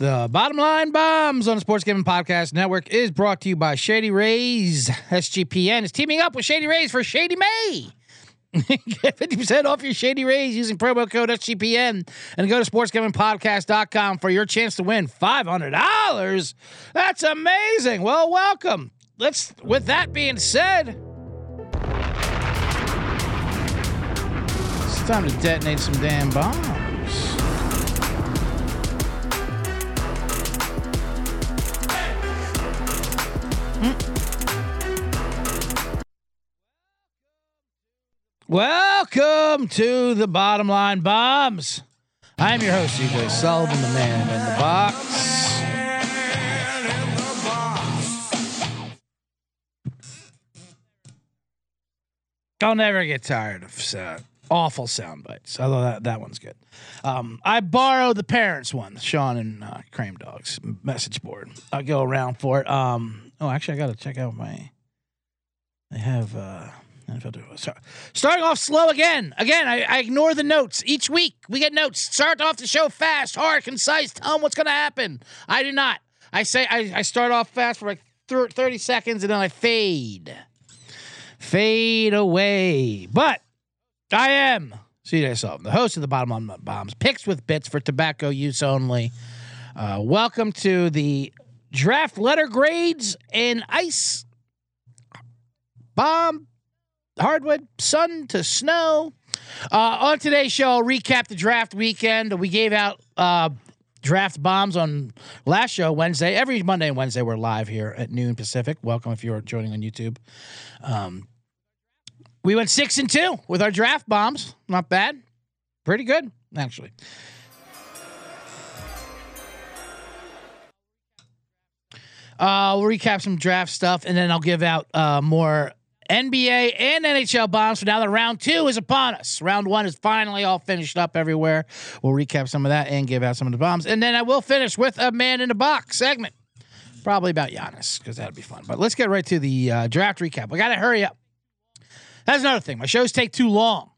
The Bottom Line Bombs on the Sports Gambling Podcast Network is brought to you by Shady Rays. SGPN is teaming up with Shady Rays for Shady May. Get 50% off your Shady Rays using promo code SGPN and go to sportsgamblingpodcast.com for your chance to win $500. That's amazing. Well, welcome. With that being said, it's time to detonate some damn bombs. Welcome to the Bottom Line Bombs. I am your host, C.J. Sullivan, the man in the box. I'll never get tired of awful sound bites. I thought that one's good. I borrowed the parents' one, Sean and Cream Dog's message board. I'll go around for it. Actually, I got to check out my. They have NFL Duo. Sorry. Starting off slow again. I ignore the notes each week. We get notes. Start off the show fast, hard, concise. Tell them what's going to happen. I do not. I say I start off fast for like 30 seconds, and then I fade away. But I am C.J. Sullivan, the host of the Bottom Line Bombs, picks with bits for tobacco use only. Welcome to the Draft letter grades and ice, bomb, hardwood, sun to snow. On today's show, I'll recap the draft weekend. We gave out draft bombs on last show Wednesday. Every Monday and Wednesday, we're live here at noon Pacific. Welcome if you're joining on YouTube. We went 6-2 with our draft bombs. Not bad. Pretty good, actually. We'll recap some draft stuff, and then I'll give out more NBA and NHL bombs. So now that round two is upon us. Round one is finally all finished up everywhere. We'll recap some of that and give out some of the bombs. And then I will finish with a man in the box segment, probably about Giannis, because that'd be fun. But let's get right to the draft recap. I got to hurry up. That's another thing. My shows take too long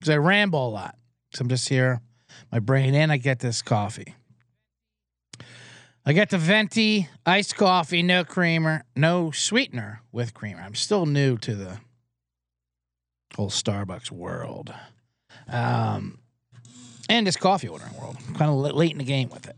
because I ramble a lot. So I'm just here, my brain, and I get this coffee. I got the venti iced coffee, no creamer, no sweetener with creamer. I'm still new to the whole Starbucks world, and this coffee ordering world. I'm kind of late in the game with it.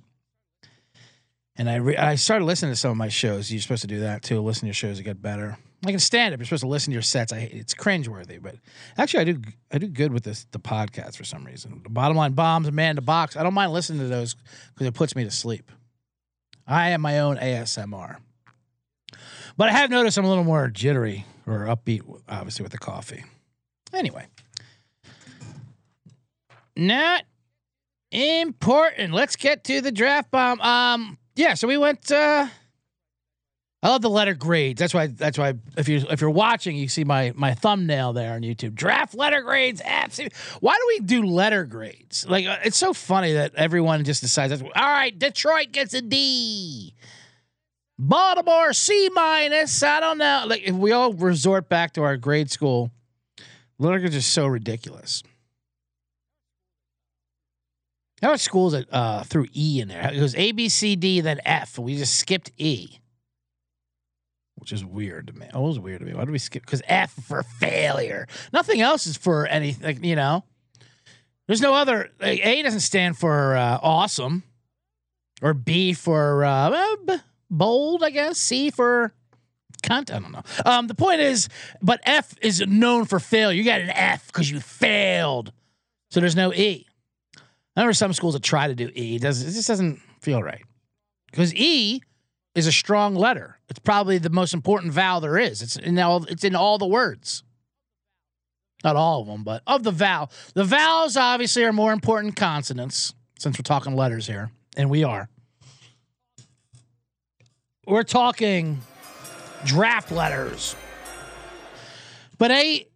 And I started listening to some of my shows. You're supposed to do that too. Listen to your shows to get better. Like in stand-up, you're supposed to listen to your sets. It's cringeworthy, but actually, I do good with the podcast for some reason. The Bottom Line Bombs, Man in the Box. I don't mind listening to those because it puts me to sleep. I am my own ASMR. But I have noticed I'm a little more jittery or upbeat, obviously, with the coffee. Anyway. Not important. Let's get to the draft bomb. So we went I love the letter grades. That's why if you're watching, you see my thumbnail there on YouTube. Draft letter grades. Absolutely. Why do we do letter grades? Like, it's so funny that everyone just decides that's, all right, Detroit gets a D. Baltimore C-. I don't know. Like, if we all resort back to our grade school, letter grades are so ridiculous. How much schools through E in there? It goes A, B, C, D, then F. We just skipped E. Which is weird to me. Always weird to me. Why do we skip? Because F for failure. Nothing else is for anything. Like, you know, there's no other. Like, A doesn't stand for awesome, or B for bold, I guess. C for cunt. I don't know. The point is, but F is known for failure. You got an F because you failed. So there's no E. I remember some schools that try to do E. It just doesn't feel right because E is a strong letter. It's probably the most important vowel there is. It's in all the words. Not all of them, but of the vowel. The vowels obviously are more important than consonants, since we're talking letters here, and we are. We're talking draft letters. But A,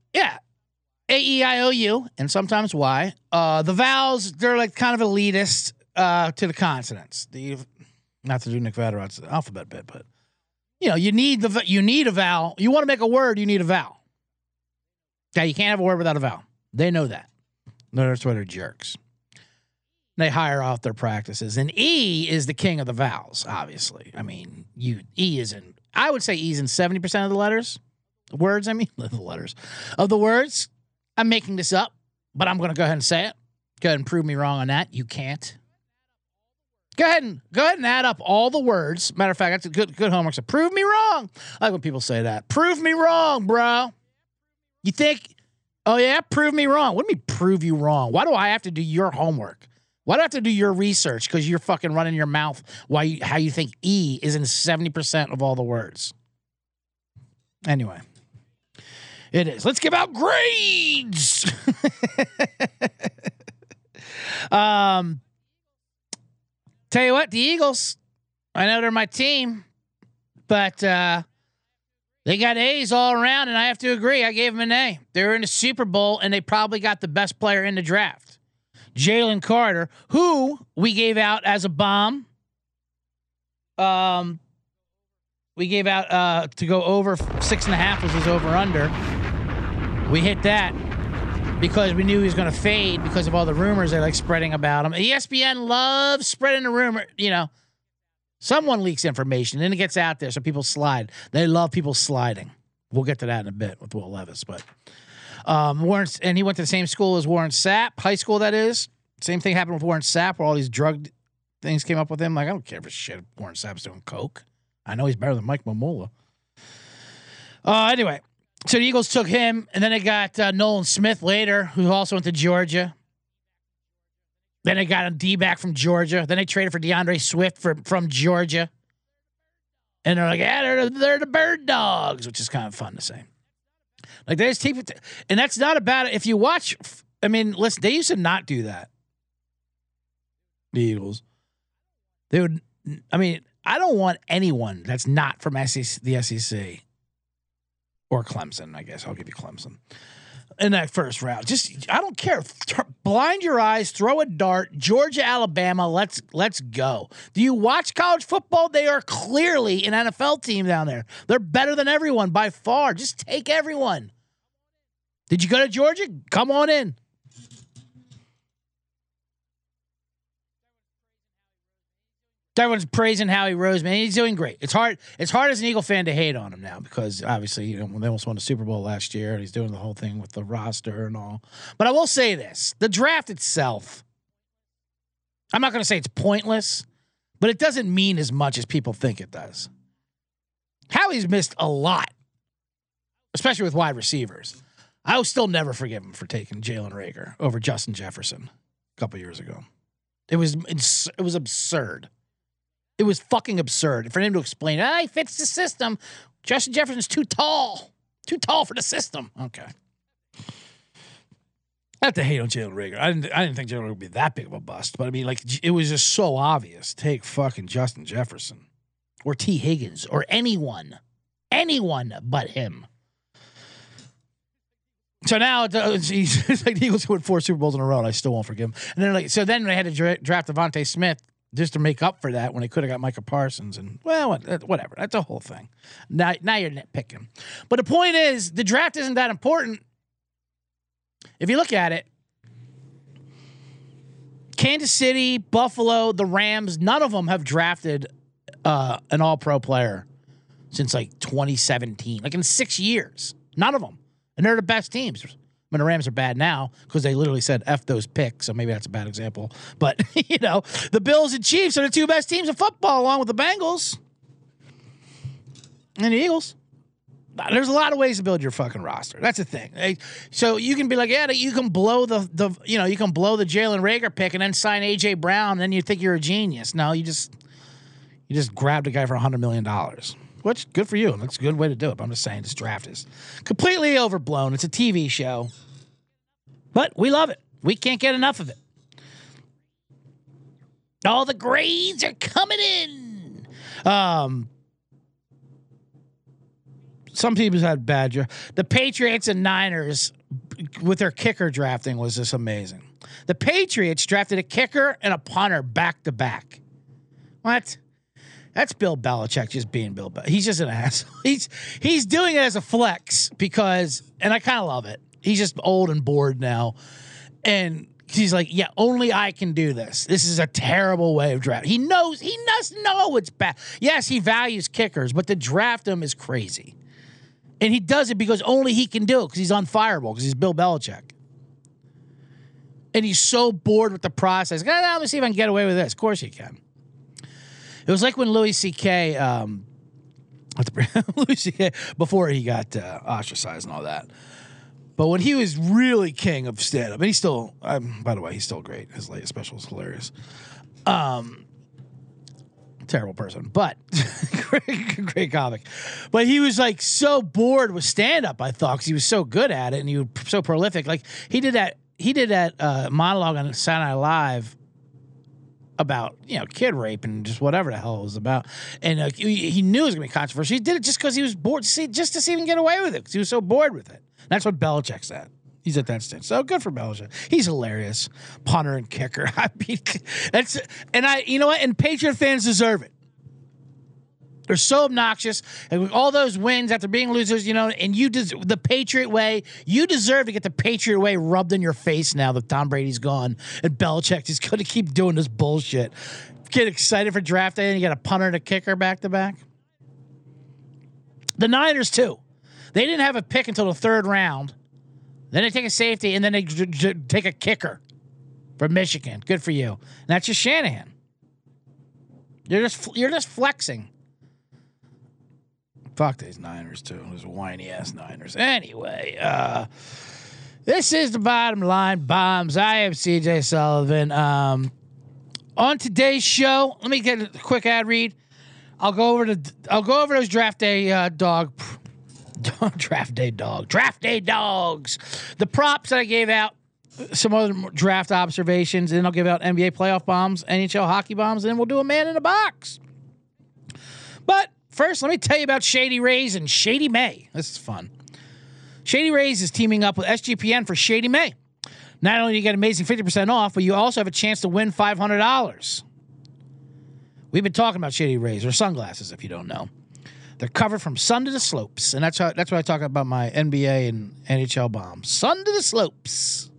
E, I, O, U, and sometimes Y. The vowels, they're like kind of elitist to the consonants. Not to do Nick Vatterot's alphabet bit, but you know, you need a vowel. You want to make a word, you need a vowel. Now, you can't have a word without a vowel. They know that. No, that's why they're jerks. They hire out their practices. And E is the king of the vowels, obviously. I mean, I would say E's in 70% of the letters of the words. I'm making this up, but I'm going to go ahead and say it. Go ahead and prove me wrong on that. You can't. Go ahead and add up all the words. Matter of fact, that's a good homework. So prove me wrong. I like when people say that. Prove me wrong, bro. You think, oh yeah, prove me wrong. What do you mean prove you wrong? Why do I have to do your homework? Why do I have to do your research? Because you're fucking running your mouth. How you think E is in 70% of all the words? Anyway, it is. Let's give out grades. Tell you what, the Eagles, I know they're my team, but they got A's all around, and I have to agree. I gave them an A. They were in the Super Bowl, and they probably got the best player in the draft, Jalen Carter, who we gave out as a bomb. We gave out to go over 6.5 was his over-under. We hit that because we knew he was going to fade because of all the rumors they like spreading about him. ESPN loves spreading the rumor. You know, someone leaks information and it gets out there, so people slide. They love people sliding. We'll get to that in a bit with Will Levis, but and he went to the same school as Warren Sapp, high school that is. Same thing happened with Warren Sapp, where all these drug things came up with him. Like, I don't care for shit if Warren Sapp's doing coke. I know he's better than Mike Mamula. Anyway, so the Eagles took him, and then they got Nolan Smith later, who also went to Georgia. Then they got a D back from Georgia. Then they traded for DeAndre Swift from Georgia. And they're like, yeah, they're the bird dogs, which is kind of fun to say. Like, they just keep it, and that's not about it. If you watch, I mean, listen, they used to not do that. The Eagles, they would. I mean, I don't want anyone that's not from the SEC or Clemson. I guess I'll give you Clemson in that first round. Just, I don't care. Blind your eyes, throw a dart. Georgia, Alabama. Let's go. Do you watch college football? They are clearly an NFL team down there. They're better than everyone by far. Just take everyone. Did you go to Georgia? Come on in. Everyone's praising Howie Roseman. He's doing great. It's hard as an Eagle fan to hate on him now because obviously, you know, they almost won the Super Bowl last year and he's doing the whole thing with the roster and all. But I will say this: the draft itself, I'm not going to say it's pointless, but it doesn't mean as much as people think it does. Howie's missed a lot, especially with wide receivers. I'll still never forgive him for taking Jalen Reagor over Justin Jefferson a couple years ago. It was absurd. It was fucking absurd for him to explain. He fits the system. Justin Jefferson's too tall for the system. Okay, I have to hate on Jalen Reagor. I didn't think Jalen would be that big of a bust, but I mean, like, it was just so obvious. Take fucking Justin Jefferson or T. Higgins or anyone but him. So now it's like the Eagles who had 4 Super Bowls in a row, and I still won't forgive him. And then like, so then they had to draft Devontae Smith just to make up for that when they could have got Micah Parsons and, well, whatever. That's a whole thing. Now you're nitpicking. But the point is, the draft isn't that important. If you look at it, Kansas City, Buffalo, the Rams, none of them have drafted an all-pro player since like 2017, like in 6 years. None of them. And they're the best teams. I mean, the Rams are bad now because they literally said F those picks, so maybe that's a bad example. But, you know, the Bills and Chiefs are the 2 best teams in football along with the Bengals and the Eagles. There's a lot of ways to build your fucking roster. That's the thing. So you can be like, yeah, you can blow the Jalen Reagor pick and then sign A.J. Brown, and then you think you're a genius. No, you just grabbed a guy for $100 million. Which, good for you. That's a good way to do it. But I'm just saying, this draft is completely overblown. It's a TV show. But we love it. We can't get enough of it. All the grades are coming in. Some people had bad draft. The Patriots and Niners with their kicker drafting was just amazing. The Patriots drafted a kicker and a punter back to back. What? That's Bill Belichick just being Bill Belichick. He's just an asshole. He's doing it as a flex because, and I kind of love it. He's just old and bored now. And he's like, yeah, only I can do this. This is a terrible way of draft. He knows it's bad. Yes, he values kickers, but to draft him is crazy. And he does it because only he can do it because he's unfireable, because he's Bill Belichick. And he's so bored with the process. Let me see if I can get away with this. Of course you can. It was like when Louis C.K. Before he got ostracized and all that. But when he was really king of stand up, and he's still, by the way, he's still great. His latest special is hilarious. Terrible person, but great comic. But he was like so bored with stand up, I thought, because he was so good at it and he was so prolific. Like he did that monologue on Saturday Night Live about, kid rape and just whatever the hell it was about. And he knew it was going to be controversial. He did it just because he was bored, just to see if he can get away with it because he was so bored with it. And that's what Belichick's at. He's at that stage. So good for Belichick. He's hilarious. Punter and kicker. I mean, you know what? And Patriot fans deserve it. They're so obnoxious. And with all those wins after being losers, and the Patriot way, you deserve to get the Patriot way rubbed in your face now that Tom Brady's gone and Belichick is going to keep doing this bullshit. Get excited for draft day and you got a punter and a kicker back to back. The Niners too. They didn't have a pick until the third round. Then they take a safety and then they take a kicker from Michigan. Good for you. And that's your Shanahan. You're just flexing. Fuck these Niners too. Those whiny ass Niners. Anyway, this is the Bottom Line Bombs. I am C.J. Sullivan. On today's show, let me get a quick ad read. I'll go over those draft day dogs. The props that I gave out, some other draft observations, and then I'll give out NBA playoff bombs, NHL hockey bombs, and then we'll do a man in a box. But first, let me tell you about Shady Rays and Shady May. This is fun. Shady Rays is teaming up with SGPN for Shady May. Not only do you get amazing 50% off, but you also have a chance to win $500. We've been talking about Shady Rays, or sunglasses, if you don't know. They're covered from sun to the slopes, and that's why I talk about my NBA and NHL bombs. Sun to the slopes,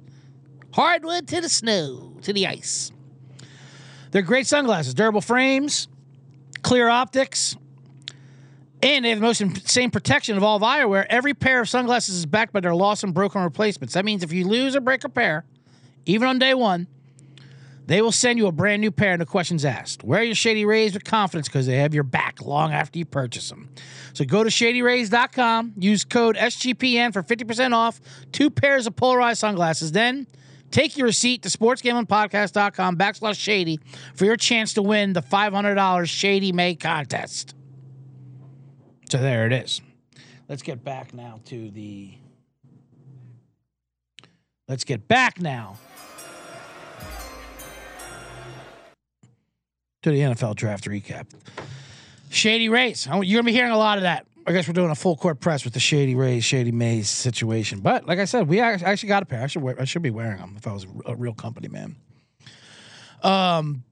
hardwood to the snow, to the ice. They're great sunglasses, durable frames, clear optics, and they have the most insane protection of all of eyewear. Every pair of sunglasses is backed by their lost and broken replacements. That means if you lose or break a pair, even on day one, they will send you a brand new pair, no questions asked. Wear your Shady Rays with confidence because they have your back long after you purchase them. So go to ShadyRays.com, use code SGPN for 50% off, 2 pairs of polarized sunglasses. Then take your receipt to sportsgamblingpodcast.com/Shady for your chance to win the $500 Shady May contest. So there it is. Let's get back now to the NFL draft recap. Shady Rays. You're going to be hearing a lot of that. I guess we're doing a full court press with the Shady Rays, Shady Mays situation. But like I said, we actually got a pair. I should be wearing them if I was a real company man. And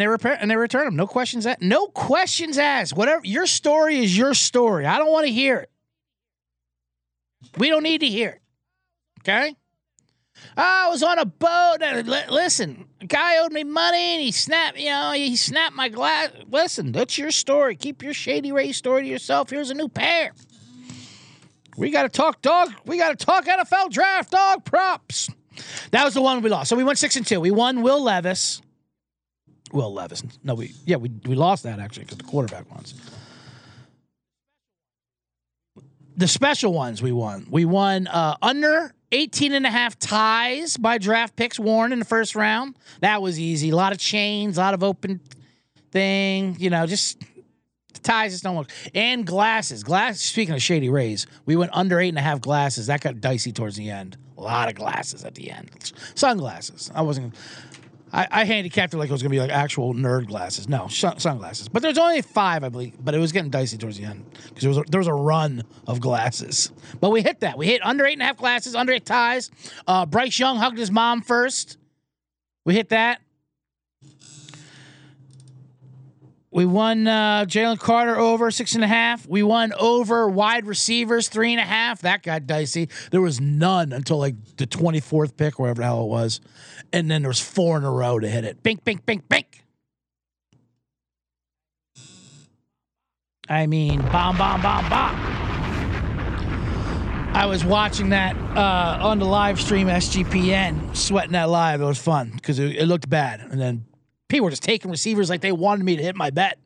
they return them. No questions asked. No questions asked. Whatever your story is, your story. I don't want to hear it. We don't need to hear it. Okay. I was on a boat. Listen, a guy owed me money and he snapped my glass. Listen, that's your story. Keep your Shady Ray story to yourself. Here's a new pair. We got to talk, dog. We got to talk NFL draft, dog. Props. That was the one we lost. So we went 6-2. We won Will Levis. No, we lost that actually because the quarterback ones. The special ones we won. We won under 18.5 ties by draft picks worn in the first round. That was easy. A lot of chains, a lot of open thing. Just the ties just don't work. And glasses. Speaking of Shady Rays, we went under 8.5 glasses. That got dicey towards the end. A lot of glasses at the end. Sunglasses. I handicapped it like it was going to be like actual nerd glasses. No, sunglasses. But there's only 5, I believe. But it was getting dicey towards the end because there was a run of glasses. But we hit that. We hit under 8.5 glasses, under 8 ties. Bryce Young hugged his mom first. We hit that. We won Jalen Carter over 6.5. We won over wide receivers 3.5. That got dicey. There was none until like the 24th pick, wherever the hell it was. And then there was 4 in a row to hit it. Bink, bink, bink, bink. I mean, bomb, bomb, bomb, bomb. I was watching that on the live stream, SGPN, sweating that live. It was fun because it looked bad. And then people were just taking receivers like they wanted me to hit my bet.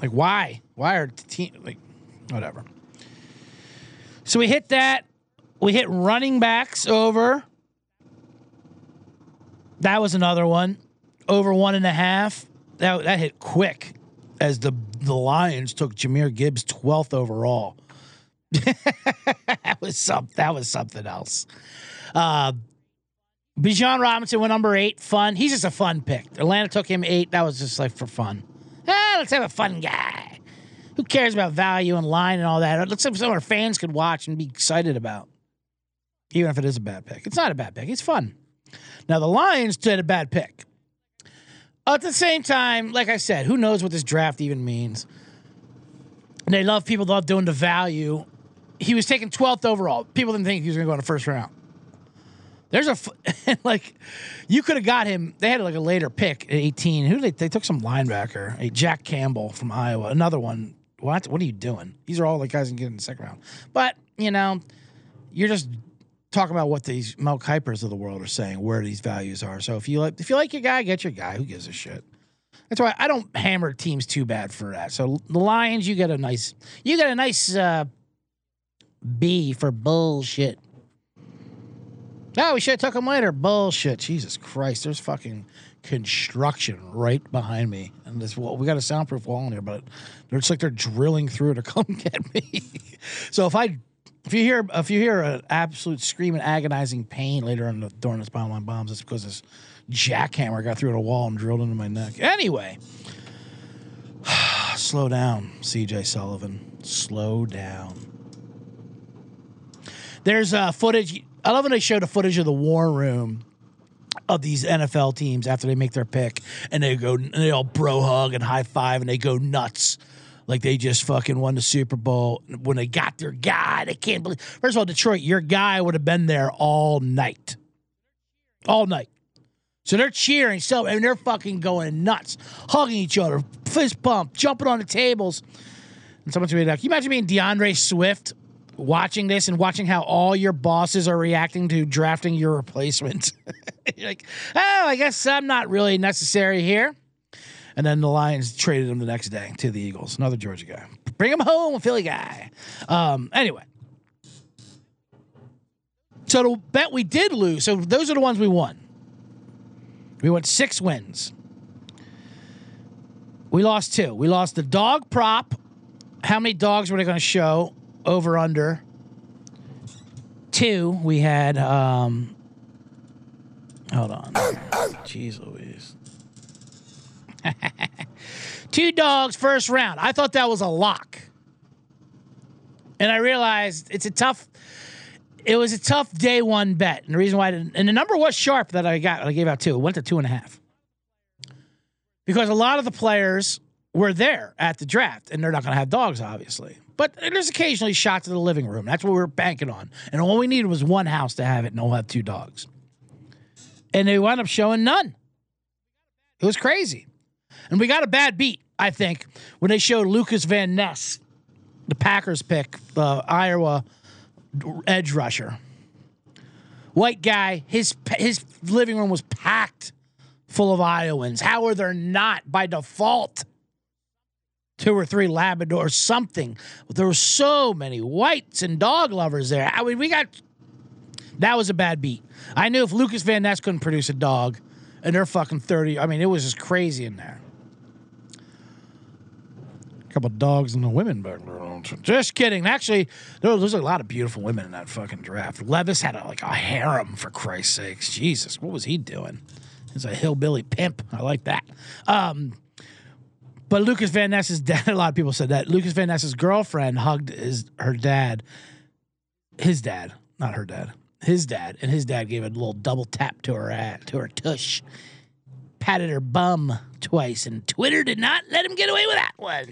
Like, why? Why are the team like whatever? So we hit that. We hit running backs over. That was another one. Over 1.5. That hit quick as the Lions took Jahmyr Gibbs 12th overall. That was something else. Bijan Robinson went number 8. Fun. He's just a fun pick. Atlanta took him 8. That was just like for fun. Let's have a fun guy. Who cares about value and line and all that? Let's have something our fans could watch and be excited about. Even if it is a bad pick. It's not a bad pick. It's fun. Now, the Lions did a bad pick. At the same time, like I said, who knows what this draft even means? And they love people love doing the value. He was taken 12th overall. People didn't think he was going to go in the first round. There's like, you could have got him. They had like a later pick at 18. Who they took some linebacker, Jack Campbell from Iowa. Another one. What are you doing? These are all the guys that get in the second round. But you know, you're just talking about what these Mel Kuypers of the world are saying, where these values are. So if you like your guy, get your guy. Who gives a shit? That's why I don't hammer teams too bad for that. So the Lions, you get a nice B for bullshit. No, we should have took him later. Bullshit. Jesus Christ. There's fucking construction right behind me. And this wall, we got a soundproof wall in here, but it's like they're drilling through to come get me. So if you hear an absolute screaming, agonizing pain later on during this Bomb Line Bombs, it's because this jackhammer got through the wall and drilled into my neck. Anyway. Slow down, C.J. Sullivan. Slow down. There's footage. I love when they show the footage of the war room of these NFL teams after they make their pick, and they go and they all bro hug and high five and they go nuts, like they just fucking won the Super Bowl when they got their guy. They can't believe. First of all, Detroit, your guy would have been there all night. So they're cheering, and they're fucking going nuts, hugging each other, fist bump, jumping on the tables. And someone's gonna be like, "Can you imagine being DeAndre Swift?" Watching this and watching how all your bosses are reacting to drafting your replacement. You're like, oh, I guess I'm not really necessary here. And then the Lions traded him the next day to the Eagles. Another Georgia guy. Bring him home, a Philly guy. Anyway. So the bet we did lose. So those are the ones we won. We went 6 wins. We lost 2. We lost the dog prop. How many dogs were they going to show? Over under 2, we had. Hold on, jeez Louise. 2 dogs first round. I thought that was a lock, and I realized it was a tough day one bet. And the reason why I didn't, and the number was sharp that I got. I gave out 2. It went to 2.5 because a lot of the players were there at the draft, and they're not going to have dogs, obviously. But there's occasionally shots to the living room. That's what we were banking on. And all we needed was one house to have it, and we'll have 2 dogs. And they wound up showing none. It was crazy. And we got a bad beat, I think, when they showed Lucas Van Ness, the Packers pick, the Iowa edge rusher. White guy, his living room was packed full of Iowans. How are there not by default? 2 or 3 Labrador something. There were so many whites and dog lovers there. I mean, that was a bad beat. I knew if Lucas Van Ness couldn't produce a dog, and they're fucking 30. I mean, it was just crazy in there. A couple of dogs and the women back there. Just kidding. Actually, there was a lot of beautiful women in that fucking draft. Levis had like a harem, for Christ's sakes. Jesus, what was he doing? He's a hillbilly pimp. I like that. But Lucas Van Ness's dad, a lot of people said that. Lucas Van Ness's girlfriend hugged his dad, and his dad gave a little double tap to her tush. patted her bum twice, and Twitter did not let him get away with that one.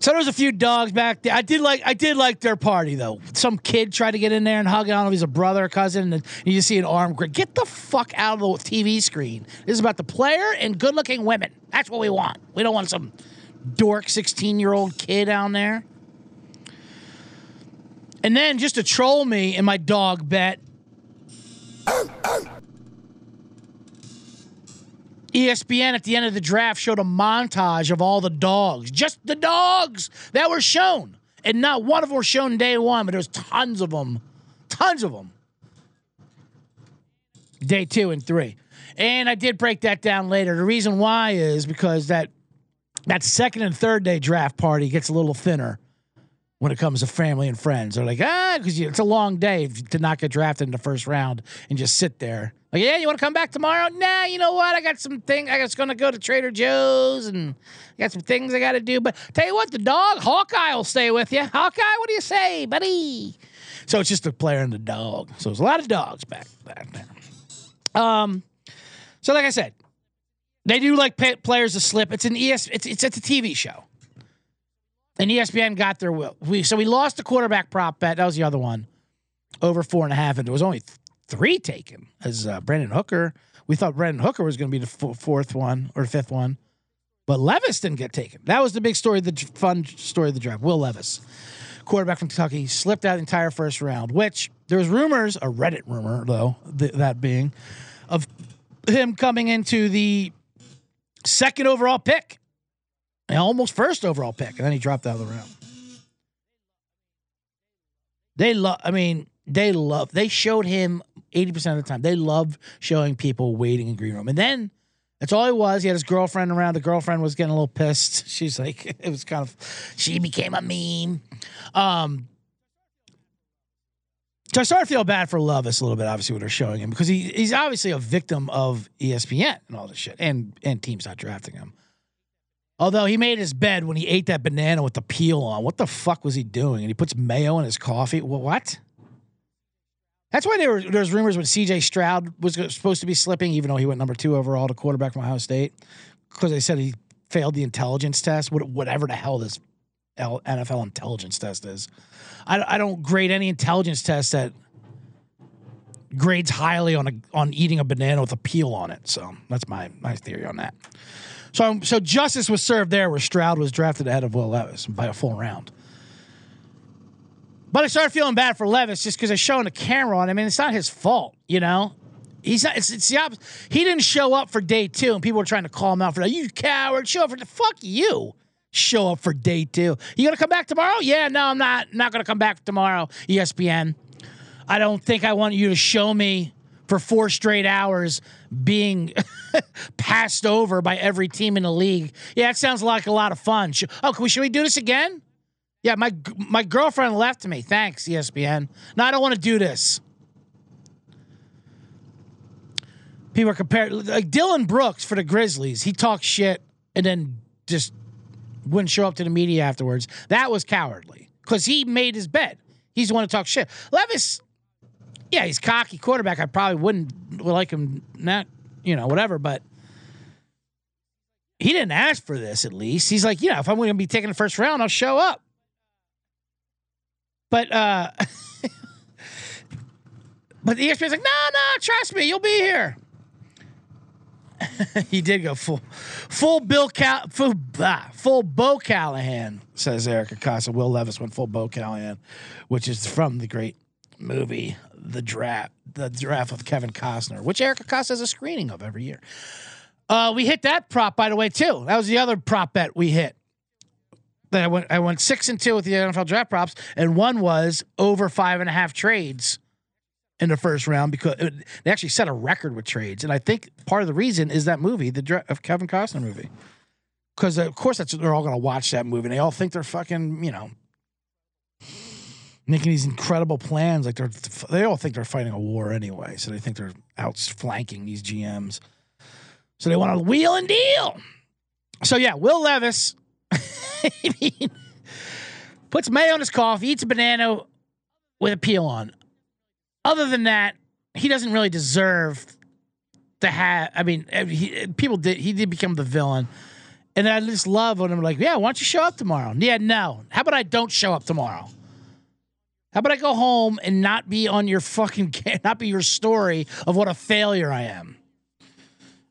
So there was a few dogs back there. I did like their party though. Some kid tried to get in there and hug it. I don't know if he's a brother or cousin, and you just see an arm grab. Get the fuck out of the TV screen. This is about the player and good-looking women. That's what we want. We don't want some dork 16-year-old kid down there. And then just to troll me in my dog bet, ESPN at the end of the draft showed a montage of all the dogs, just the dogs that were shown. And not one of them were shown day one, but there was tons of them. Day two and three. And I did break that down later. The reason why is because that second and third day draft party gets a little thinner when it comes to family and friends. They're like, because it's a long day to not get drafted in the first round and just sit there. Like, yeah, you want to come back tomorrow? Nah, you know what? I got some things. I was going to go to Trader Joe's and I got some things I got to do. But tell you what, the dog, Hawkeye, will stay with you. Hawkeye, what do you say, buddy? So it's just the player and the dog. So there's a lot of dogs back there. So like I said, they do like players to slip. It's a TV show. And ESPN got their will. So we lost the quarterback prop bet. That was the other one. Over 4.5. And there was only three taken as Brandon Hooker. We thought Brandon Hooker was going to be the fourth one or fifth one, but Levis didn't get taken. That was the big story, the fun story of the draft. Will Levis, quarterback from Kentucky, slipped out the entire first round, which there was rumors, a Reddit rumor though, that being of him coming into the second overall pick, almost first overall pick, and then he dropped out of the round. They showed him 80% of the time. They loved showing people waiting in green room. And then that's all he was. He had his girlfriend around. The girlfriend was getting a little pissed. She's like, she became a meme. So I started to feel bad for Levis a little bit, obviously, what they're showing him, because he's obviously a victim of ESPN and all this shit and teams not drafting him. Although he made his bed when he ate that banana with the peel on. What the fuck was he doing? And he puts mayo in his coffee. What? That's why there's rumors when C.J. Stroud was supposed to be slipping, even though he went number 2 overall to quarterback from Ohio State, because they said he failed the intelligence test, whatever the hell this NFL intelligence test is. I don't grade any intelligence test that grades highly on eating a banana with a peel on it. So that's my theory on that. So justice was served there, where Stroud was drafted ahead of Will Levis by a full round. But I started feeling bad for Levis just because they're showing a camera on him. I mean, it's not his fault, you know. He's not. It's the opposite. He didn't show up for day two, and people were trying to call him out for that. You coward! Show up for the fuck you. Show up for day two. You gonna come back tomorrow? Yeah, no, I'm not gonna come back tomorrow. ESPN. I don't think I want you to show me for 4 straight hours being passed over by every team in the league. Yeah, it sounds like a lot of fun. Should we do this again? Yeah, my girlfriend left me. Thanks, ESPN. No, I don't want to do this. People are compared, like Dylan Brooks for the Grizzlies. He talks shit and then just wouldn't show up to the media afterwards. That was cowardly because he made his bed. He's the one to talk shit. Levis, yeah, he's cocky quarterback. I probably wouldn't like him, not, you know, whatever, but he didn't ask for this at least. He's like, yeah, if I'm going to be taking the first round, I'll show up. But but the ESPN's like, no, trust me, you'll be here. He did go full Bo Callahan, says Eric Acosta. Will Levis went full Bo Callahan, which is from the great movie The Draft with Kevin Costner, which Eric Acosta has a screening of every year. We hit that prop, by the way, too. That was the other prop bet we hit. That I went 6-2 with the NFL draft props, and one was over 5.5 trades in the first round because they actually set a record with trades. And I think part of the reason is that movie, the draft of Kevin Costner movie, because of course they're all going to watch that movie, and they all think they're fucking, you know, making these incredible plans. Like they all think they're fighting a war anyway, so they think they're outflanking these GMs, so they want to wheel and deal. So yeah, Will Levis. I mean, puts mayo on his coffee, eats a banana with a peel on. Other than that, he doesn't really deserve to have. I mean, he did become the villain. And I just love when I'm like, yeah, why don't you show up tomorrow? Yeah, no. How about I don't show up tomorrow? How about I go home and not be on your fucking, not be your story of what a failure I am?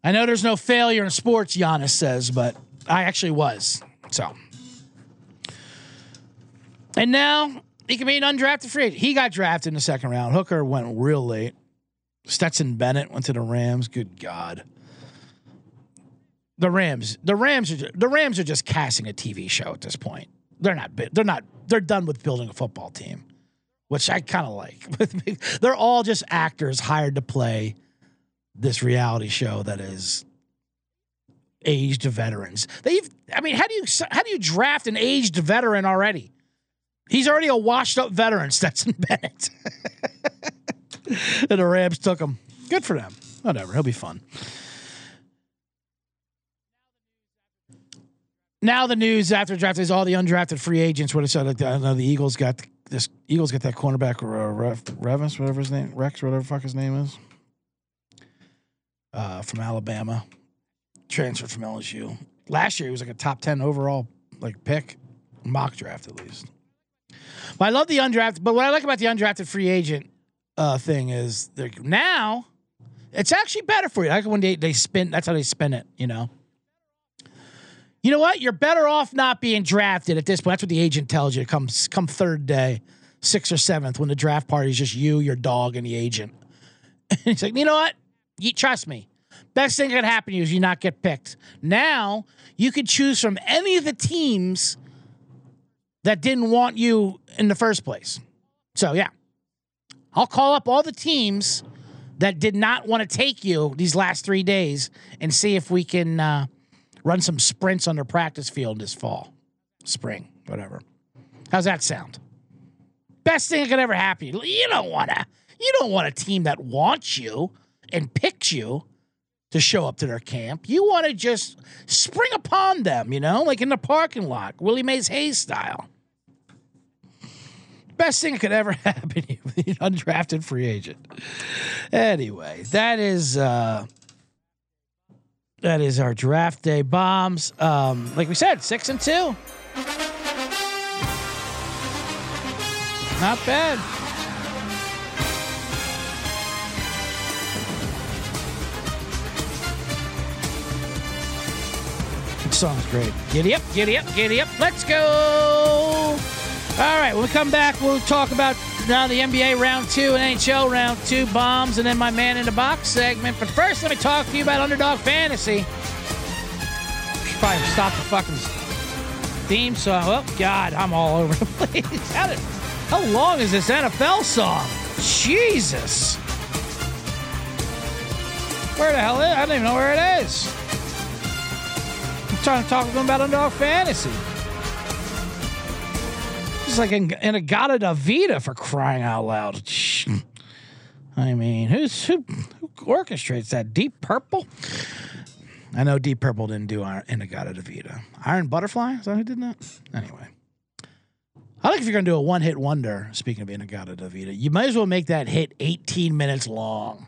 I know there's no failure in sports, Giannis says, but I actually was. So, and now he can be an undrafted free agent. He got drafted in the second round. Hooker went real late. Stetson Bennett went to the Rams. Good God. The Rams are just casting a TV show at this point. They're done with building a football team, which I kind of like. They're all just actors hired to play this reality show that is aged veterans. How do you draft an aged veteran already? He's already a washed up veteran, Stetson Bennett. And the Rams took him. Good for them. Whatever. He'll be fun. Now the news after draft is all the undrafted free agents. What it said, I know the Eagles got this. Eagles got that cornerback Revis, whatever his name is, from Alabama, transferred from LSU. Last year he was like a top 10 overall pick, mock draft at least. But I love the undrafted. But what I like about the undrafted free agent thing is now it's actually better for you. Like when they spin, that's how they spin it. You know what? You're better off not being drafted at this point. That's what the agent tells you. Come third day, 6th or 7th, when the draft party is just you, your dog, and the agent. And he's like, you know what? You trust me. Best thing that could happen to you is you not get picked. Now you could choose from any of the teams that didn't want you in the first place. So yeah, I'll call up all the teams that did not want to take you these last 3 days and see if we can. Run some sprints on their practice field this fall, spring, whatever. How's that sound? Best thing that could ever happen. You don't want a team that wants you and picks you to show up to their camp. You want to just spring upon them, like in the parking lot, Willie Mays Hayes style. Best thing that could ever happen to you with an undrafted free agent. Anyway, that is our draft day bombs. Like we said, 6-2. Not bad. That song's great. Giddy up, giddy up, giddy up. Let's go. All right, when we come back, we'll talk about now the NBA round 2 and NHL round 2 bombs, and then my man in the box segment. But first, let me talk to you about Underdog Fantasy. Should probably stop the fucking theme song. Oh God, I'm all over the place. How long is this NFL song? Jesus, where the hell is it? I don't even know where it is. I'm trying to talk to them about Underdog Fantasy. Like in a Gata da Vida, for crying out loud. I mean, who orchestrates that? Deep Purple? I know Deep Purple didn't do in a Gata da Vida. Iron Butterfly? Is that who did that? Anyway. I like if you're going to do a one-hit wonder, speaking of in a Gata da Vida, you might as well make that hit 18 minutes long.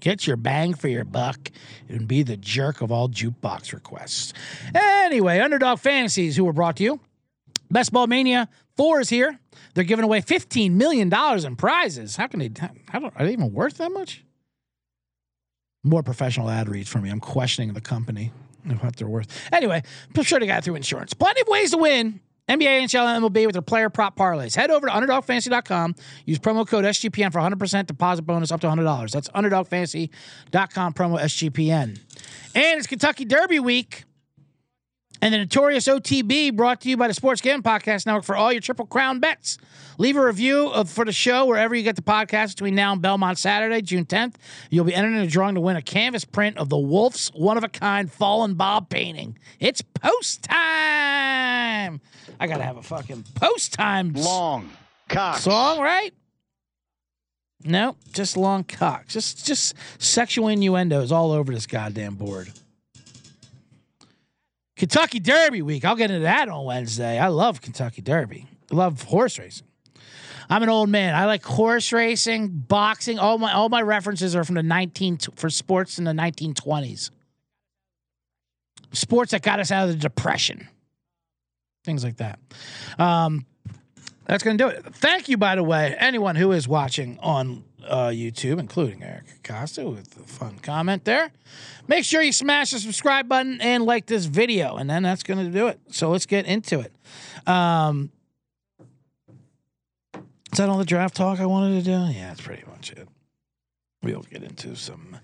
Get your bang for your buck and be the jerk of all jukebox requests. Anyway, Underdog Fantasies, who were brought to you. Best Ball Mania 4 is here. They're giving away $15 million in prizes. Are they even worth that much? More professional ad reads for me. I'm questioning the company of what they're worth. Anyway, I'm sure they got through insurance. Plenty of ways to win. NBA, NHL, and MLB with their player prop parlays. Head over to UnderdogFantasy.com. Use promo code SGPN for 100% deposit bonus up to $100. That's UnderdogFantasy.com, promo SGPN. And it's Kentucky Derby week. And the Notorious OTB, brought to you by the Sports Gambling Podcast Network for all your Triple Crown bets. Leave a review for the show wherever you get the podcast between now and Belmont Saturday, June 10th. You'll be entered in a drawing to win a canvas print of the Wolf's one-of-a-kind Fallen Bob painting. It's post time. I got to have a fucking post time long cock song, right? No, just long cock. Just sexual innuendos all over this goddamn board. Kentucky Derby week. I'll get into that on Wednesday. I love Kentucky Derby. I love horse racing. I'm an old man. I like horse racing, boxing. All my references are from the sports in the 1920s. Sports that got us out of the Depression. Things like that. That's going to do it. Thank you, by the way, anyone who is watching on YouTube, including Eric Acosta with a fun comment there. Make sure you smash the subscribe button and like this video, and then that's going to do it. So let's get into it. Is that all the draft talk I wanted to do? Yeah, that's pretty much it. We'll get into some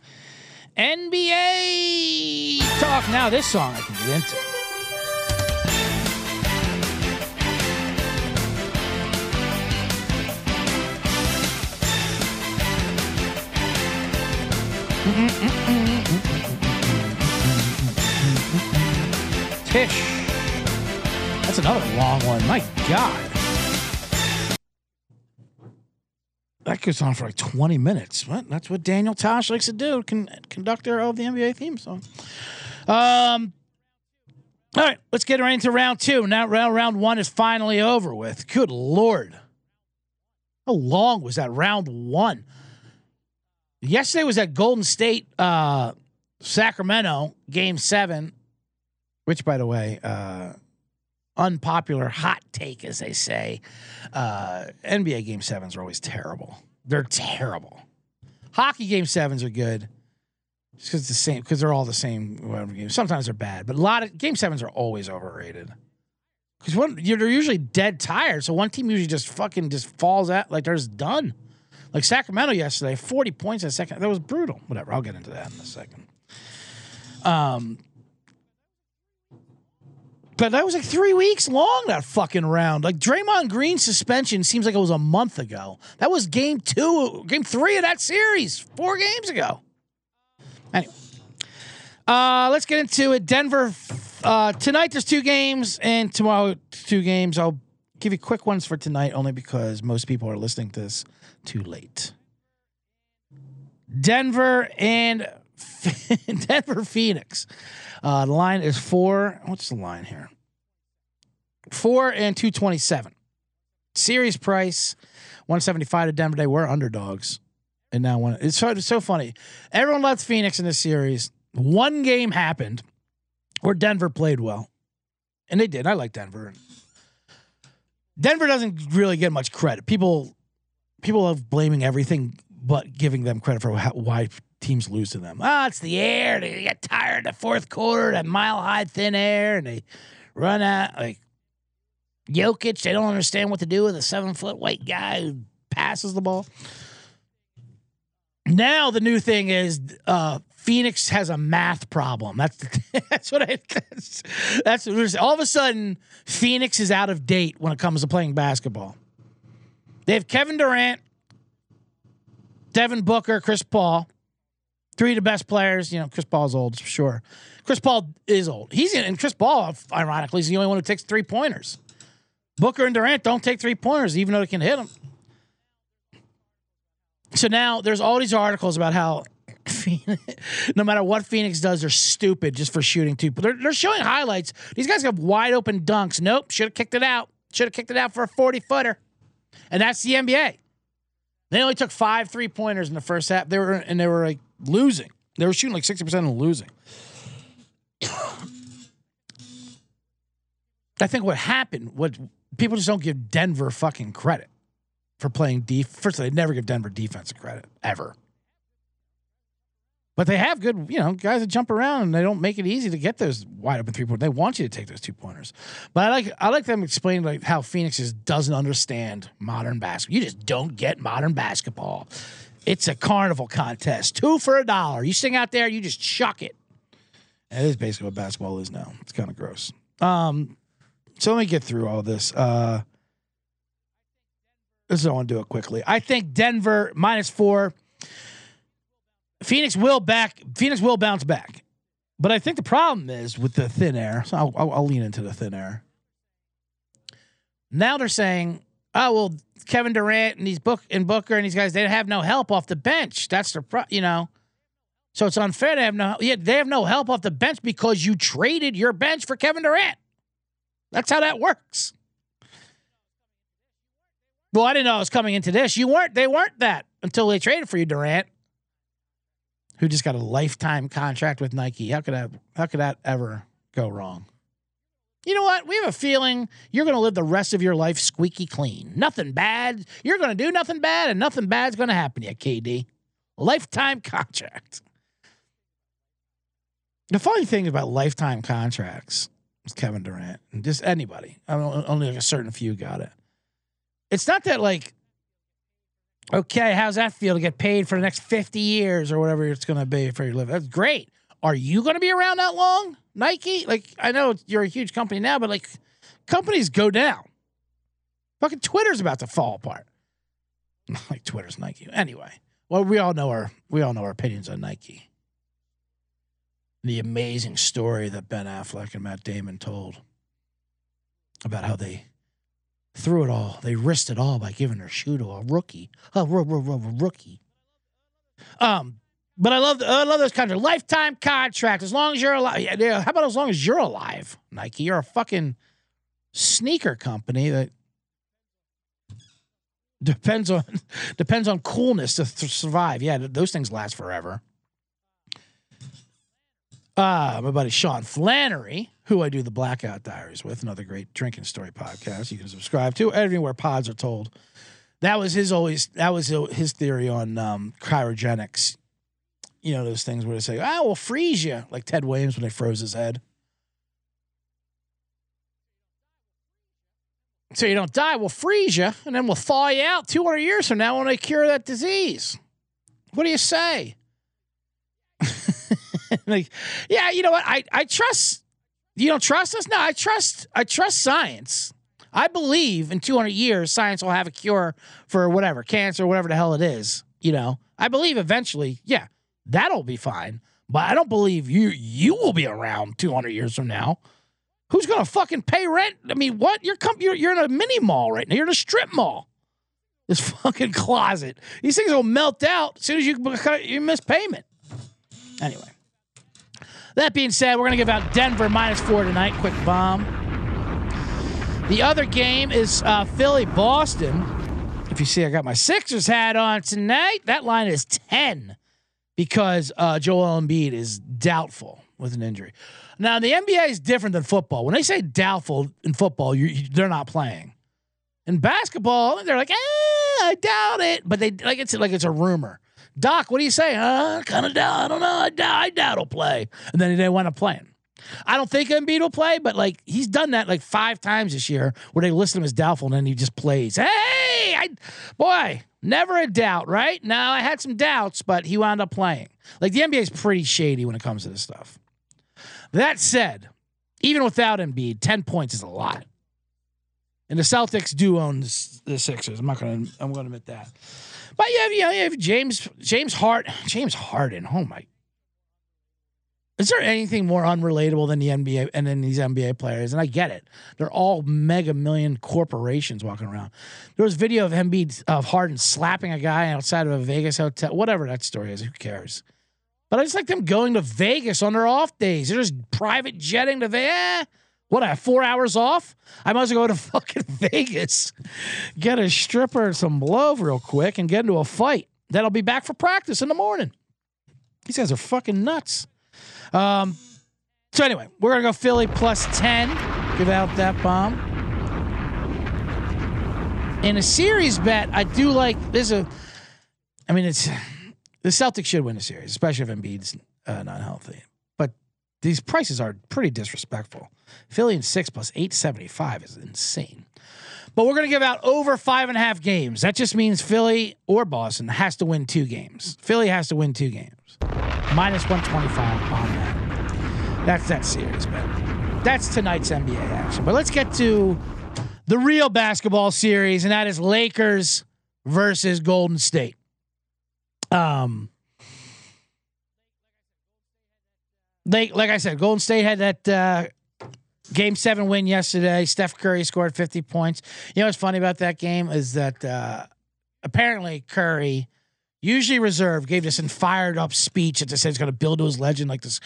NBA talk now. This song I can get into. Tish. That's another long one. My God. That goes on for like 20 minutes. What? That's what Daniel Tosh likes to do, conductor of the NBA theme song. All right, let's get right into round two. Now round one is finally over with. Good Lord. How long was that round one? Yesterday was at Golden State, Sacramento, Game 7, which, by the way, unpopular hot take, as they say. NBA Game 7s are always terrible. They're terrible. Hockey Game 7s are good because they're all the same. Whatever games. Sometimes they're bad, but a lot of Game 7s are always overrated. Because they're usually dead tired, so one team usually just falls out like they're just done. Like Sacramento yesterday, 40 points in a second. That was brutal. Whatever. I'll get into that in a second. But that was like 3 weeks long, that fucking round. Like Draymond Green's suspension seems like it was a month ago. That was game 3 of that series, 4 games ago. Anyway. Let's get into it. Denver, tonight there's 2 games, and tomorrow 2 games. I'll give you quick ones for tonight only because most people are listening to this too late. Denver and Denver Phoenix. The line is 4. What's the line here? 4 and 227. Series price 175 to Denver. They were underdogs, and now one. It's so funny. Everyone loved Phoenix in this series. One game happened where Denver played well, and they did. I like Denver. Denver doesn't really get much credit. People love blaming everything but giving them credit for why teams lose to them. It's the air. They get tired the fourth quarter, that mile-high thin air, and they run out. Like Jokic, they don't understand what to do with a 7-foot white guy who passes the ball. Now the new thing is Phoenix has a math problem. That's all of a sudden Phoenix is out of date when it comes to playing basketball. They have Kevin Durant, Devin Booker, Chris Paul, 3 of the best players. You know, Chris Paul's old, for sure. Chris Paul is old. Chris Paul, ironically, is the only one who takes 3-pointers. Booker and Durant don't take 3-pointers, even though they can hit them. So now there's all these articles about how no matter what Phoenix does, they're stupid just for shooting 2. But they're showing highlights. These guys have wide open dunks. Nope, should have kicked it out. Should have kicked it out for a 40-footer. And that's the NBA. They only took 5 3-pointers in the first half. They were like losing. They were shooting like 60% and losing. I think what happened, what people just don't give Denver fucking credit for playing defense. First of all, they never give Denver defense credit ever. But they have good, guys that jump around and they don't make it easy to get those wide open 3-pointers. They want you to take those 2-pointers. But I like them explaining like how Phoenix doesn't understand modern basketball. You just don't get modern basketball. It's a carnival contest. 2 for $1. You sing out there, you just chuck it. That is basically what basketball is now. It's kind of gross. So let me get through all this. This is I want to do it quickly. I think Denver -4. Phoenix will bounce back, but I think the problem is with the thin air. So I'll lean into the thin air. Now they're saying, "Oh well, Kevin Durant and Booker and these guys, they have no help off the bench. That's their problem." So it's unfair to have they have no help off the bench because you traded your bench for Kevin Durant. That's how that works. Well, I didn't know I was coming into this. You weren't. They weren't that until they traded for you, Durant, who just got a lifetime contract with Nike. How could that ever go wrong? You know what? We have a feeling you're going to live the rest of your life squeaky clean. Nothing bad. You're going to do nothing bad, and nothing bad's going to happen to you, KD. Lifetime contract. The funny thing about lifetime contracts is Kevin Durant and just anybody. I mean, only like a certain few got it. It's not that like, okay, how's that feel to get paid for the next 50 years or whatever it's going to be for your living? That's great. Are you going to be around that long, Nike? Like, I know you're a huge company now, but like, companies go down. Fucking Twitter's about to fall apart. Like Twitter's Nike. Anyway, well, we all know our opinions on Nike. The amazing story that Ben Affleck and Matt Damon told about how they threw it all, they risked it all by giving their shoe to a rookie. A rookie. But I love those kinds of lifetime contracts. As long as you're alive. Yeah, how about as long as you're alive, Nike? You're a fucking sneaker company that depends on coolness to survive. Yeah, those things last forever. My buddy Sean Flannery, who I do the Blackout Diaries with, another great drinking story podcast you can subscribe to everywhere pods are told. That was his theory on cryogenics. You know, those things where they say, "Ah, we'll freeze you," like Ted Williams when they froze his head, so you don't die. We'll freeze you, and then we'll thaw you out 200 years from now when they cure that disease. What do you say? Like, yeah, you know what? I trust. You don't trust us? No, I trust science. I believe in 200 years, science will have a cure for whatever cancer, whatever the hell it is. You know, I believe eventually, yeah, that'll be fine. But I don't believe you will be around 200 years from now. Who's gonna fucking pay rent? I mean, what? You're in a mini mall right now. You're in a strip mall. This fucking closet. These things will melt out as soon as you miss payment. Anyway. That being said, we're going to give out Denver -4 tonight. Quick bomb. The other game is Philly-Boston. If you see, I got my Sixers hat on tonight. That line is 10 because Joel Embiid is doubtful with an injury. Now, the NBA is different than football. When they say doubtful in football, they're not playing. In basketball, they're like, I doubt it. But they it's a rumor. Doc, what do you say? Kind of doubt. I don't know. I doubt he'll play. And then they want to play him. I don't think Embiid will play, but like he's done that like 5 times this year where they list him as doubtful and then he just plays. Hey, never a doubt, right? Now I had some doubts, but he wound up playing. Like the NBA is pretty shady when it comes to this stuff. That said, even without Embiid, 10 points is a lot. And the Celtics do own the Sixers. I'm going to admit that. But you have James Harden. Oh my! Is there anything more unrelatable than the NBA and then these NBA players? And I get it; they're all mega million corporations walking around. There was video of Harden slapping a guy outside of a Vegas hotel. Whatever that story is, who cares? But I just like them going to Vegas on their off days. They're just private jetting to Vegas. What, I have 4 hours off? I must go to fucking Vegas, get a stripper and some love real quick and get into a fight. Then I'll be back for practice in the morning. These guys are fucking nuts. So anyway, we're going to go Philly +10. Give out that bomb. In a series bet, I do like this. The Celtics should win the series, especially if Embiid's not healthy. These prices are pretty disrespectful. Philly and 6 plus 875 is insane. But we're going to give out over 5.5 games. That just means Philly or Boston has to win 2 games. Philly has to win 2 games. -125 on that. That's that series bet. That's tonight's NBA action. But let's get to the real basketball series, and that is Lakers versus Golden State. Like I said, Golden State had that Game 7 win yesterday. Steph Curry scored 50 points. You know what's funny about that game is that apparently Curry usually reserved, gave this and fired up speech that they said it's going to build to his legend, like this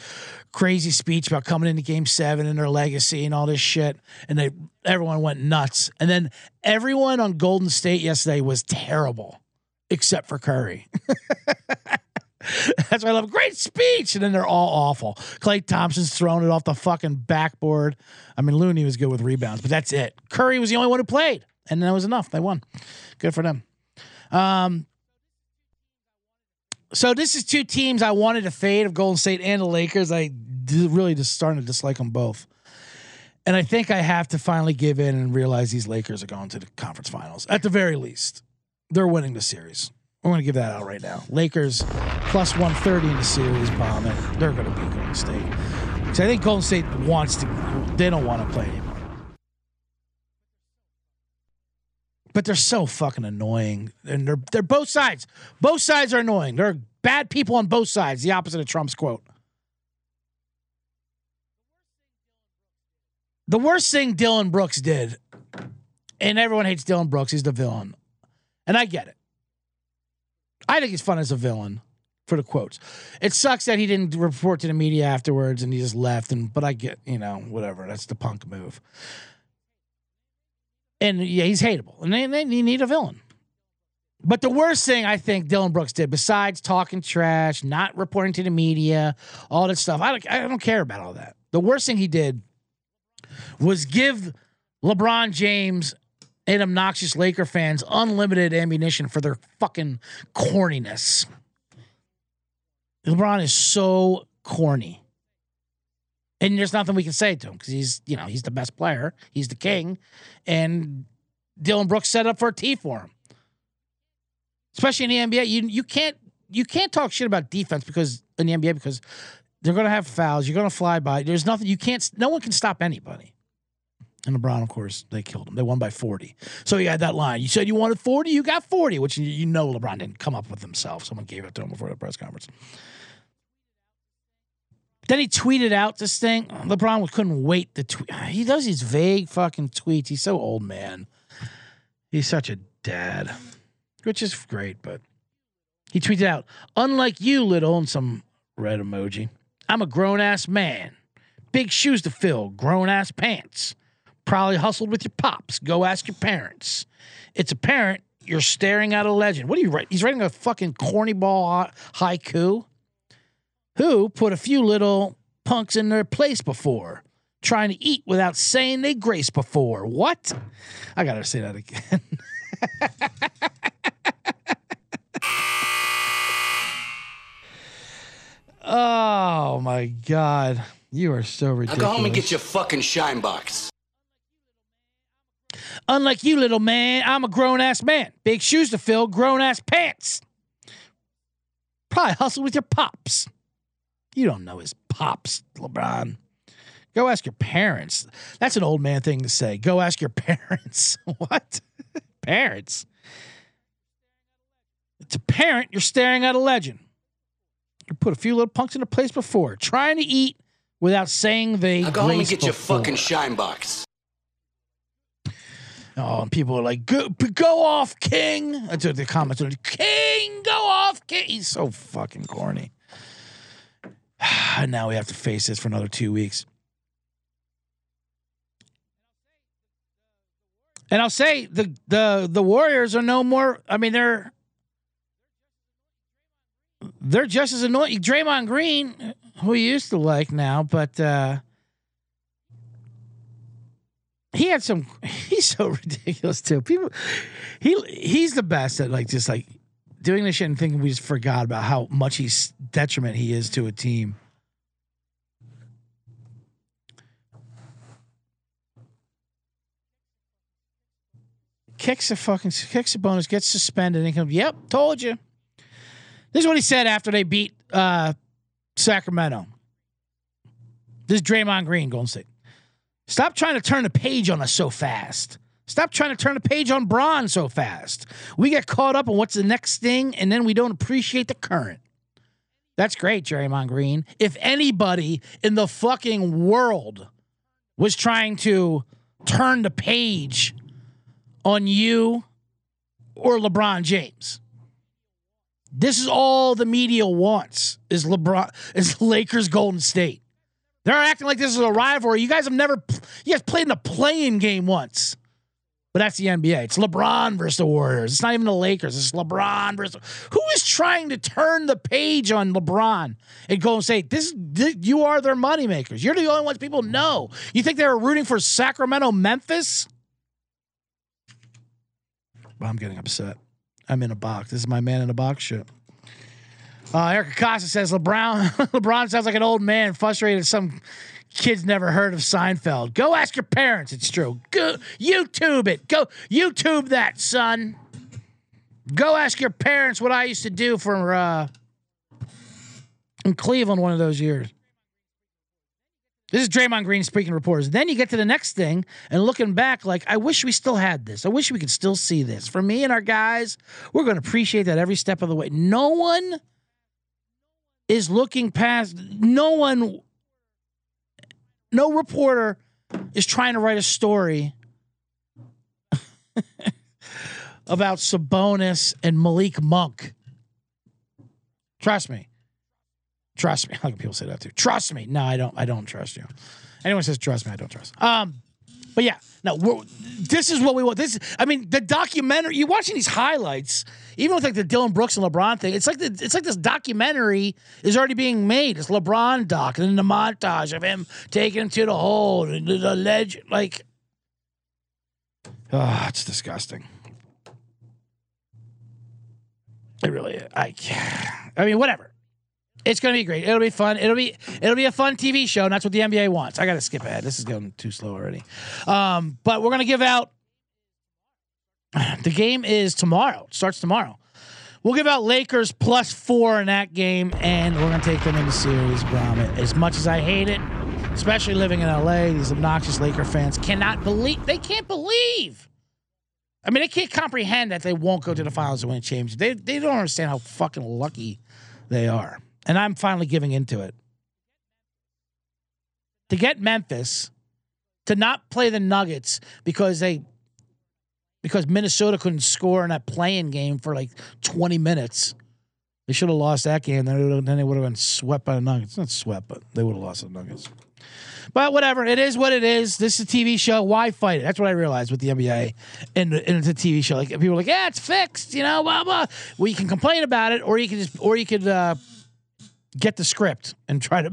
crazy speech about coming into Game 7 and their legacy and all this shit. And everyone went nuts. And then everyone on Golden State yesterday was terrible, except for Curry. That's why I love it. Great speech. And then they're all awful. Clay Thompson's throwing it off the fucking backboard. I mean, Looney was good with rebounds, but that's it. Curry was the only one who played, and that was enough. They won. Good for them. So this is two teams I wanted to fade of Golden State and the Lakers. I really just starting to dislike them both. And I think I have to finally give in and realize these Lakers are going to the conference finals. At the very least, they're winning the series. I'm going to give that out right now. Lakers plus 130 in the series, bomb it. They're going to beat Golden State. So I think Golden State wants to, they don't want to play anymore. But they're so fucking annoying, and they're both sides. Both sides are annoying. They're bad people on both sides. The opposite of Trump's quote. The worst thing Dylan Brooks did, and everyone hates Dylan Brooks. He's the villain, and I get it. I think he's fun as a villain for the quotes. It sucks that he didn't report to the media afterwards and he just left. But I get, you know, whatever. That's the punk move. And yeah, he's hateable, and they need a villain. But the worst thing I think Dylan Brooks did, besides talking trash, not reporting to the media, all that stuff, I don't care about all that. The worst thing he did was give LeBron James and obnoxious Laker fans unlimited ammunition for their fucking corniness. LeBron is so corny. And there's nothing we can say to him because he's the best player. He's the king. And Dylan Brooks set up for a tee for him. Especially in the NBA. You can't talk shit about defense because in the NBA because they're gonna have fouls. You're gonna fly by. There's nothing no one can stop anybody. And LeBron, of course, they killed him. They won by 40. So he had that line. You said you wanted 40, you got 40, which you know LeBron didn't come up with himself. Someone gave it to him before the press conference. Then he tweeted out this thing. LeBron couldn't wait to tweet. He does these vague fucking tweets. He's so old, man. He's such a dad, which is great, but he tweeted out, "Unlike you, little," and some red emoji. "I'm a grown-ass man. Big shoes to fill, grown-ass pants. Probably hustled with your pops. Go ask your parents. It's apparent you're staring at a legend." What do you write? He's writing a fucking corny ball haiku. "Who put a few little punks in their place before, trying to eat without saying they grace before." What? I gotta say that again. Oh my God, you are so ridiculous. Now go home and get your fucking shine box. "Unlike you, little man, I'm a grown ass man. Big shoes to fill, grown ass pants. Probably hustled with your pops." You don't know his pops, LeBron. "Go ask your parents." That's an old man thing to say. Go ask your parents. What? Parents? "It's apparent you're staring at a legend. You put a few little punks in a place before, trying to eat without saying they grace before." Go home and get your fucking shine box. Oh, and people are like, go off, king. That's what the comments are. King, go off, king. He's so fucking corny. And now we have to face this for another 2 weeks. And I'll say the Warriors are no more. I mean, they're just as annoying. Draymond Green, who you used to like now, but he had some. He's so ridiculous too. People, he's the best at like doing this shit and thinking we just forgot about how much he's detriment he is to a team. Kicks a bonus, gets suspended, and comes. Yep, told you. This is what he said after they beat Sacramento. This is Draymond Green, Golden State. "Stop trying to turn the page on us so fast. Stop trying to turn the page on Bron so fast. We get caught up on what's the next thing, and then we don't appreciate the current." That's great, Draymond Green. If anybody in the fucking world was trying to turn the page on you or LeBron James, This is all the media wants is LeBron, is Lakers Golden State. They're acting like this is a rivalry. You guys have never, you guys played in a play-in game once, but that's the NBA. It's LeBron versus the Warriors. It's not even the Lakers. It's LeBron versus. Who is trying to turn the page on LeBron and Golden State? You are their moneymakers. You're the only ones people know. You think they were rooting for Sacramento, Memphis? I'm getting upset. I'm in a box. This is my man in a box shit. Eric Acosta says LeBron sounds like an old man frustrated at some kids never heard of Seinfeld. Go ask your parents. It's true. Go YouTube it. Go YouTube that, son. Go ask your parents what I used to do for in Cleveland one of those years. This is Draymond Green speaking to reporters. Then you get to the next thing and looking back, like, I wish we still had this. I wish we could still see this. For me and our guys, we're going to appreciate that every step of the way. No one is looking past. No one, no reporter is trying to write a story about Sabonis and Malik Monk. Trust me. Trust me. How can people say that too? Trust me. No, I don't trust you. Anyone says trust me, I don't trust. But yeah, no. This is what we want. This. I mean, the documentary. You're watching these highlights, even with like the Dylan Brooks and LeBron thing. It's like this documentary is already being made. It's LeBron doc, and then the montage of him taking him to the hole and the legend. Like, oh, it's disgusting. It really is. I mean, whatever. It's going to be great. It'll be fun. It'll be a fun TV show. And that's what the NBA wants. I got to skip ahead. This is going too slow already. But we're going to give out. The game is tomorrow. It starts tomorrow. We'll give out Lakers +4 in that game. And we're going to take them in the series, Brown. As much as I hate it, especially living in LA, these obnoxious Laker fans can't believe. I mean, they can't comprehend that they won't go to the finals and win a championship. They don't understand how fucking lucky they are. And I'm finally giving into it. To get Memphis to not play the Nuggets because Minnesota couldn't score in that play-in game for like 20 minutes. They should have lost that game. Then they would have been swept by the Nuggets. Not swept, but they would have lost the Nuggets. But whatever, it is what it is. This is a TV show. Why fight it? That's what I realized with the NBA and the TV show. Like people are like, yeah, it's fixed. You know, blah blah. Well, you can complain about it, or you could get the script and try to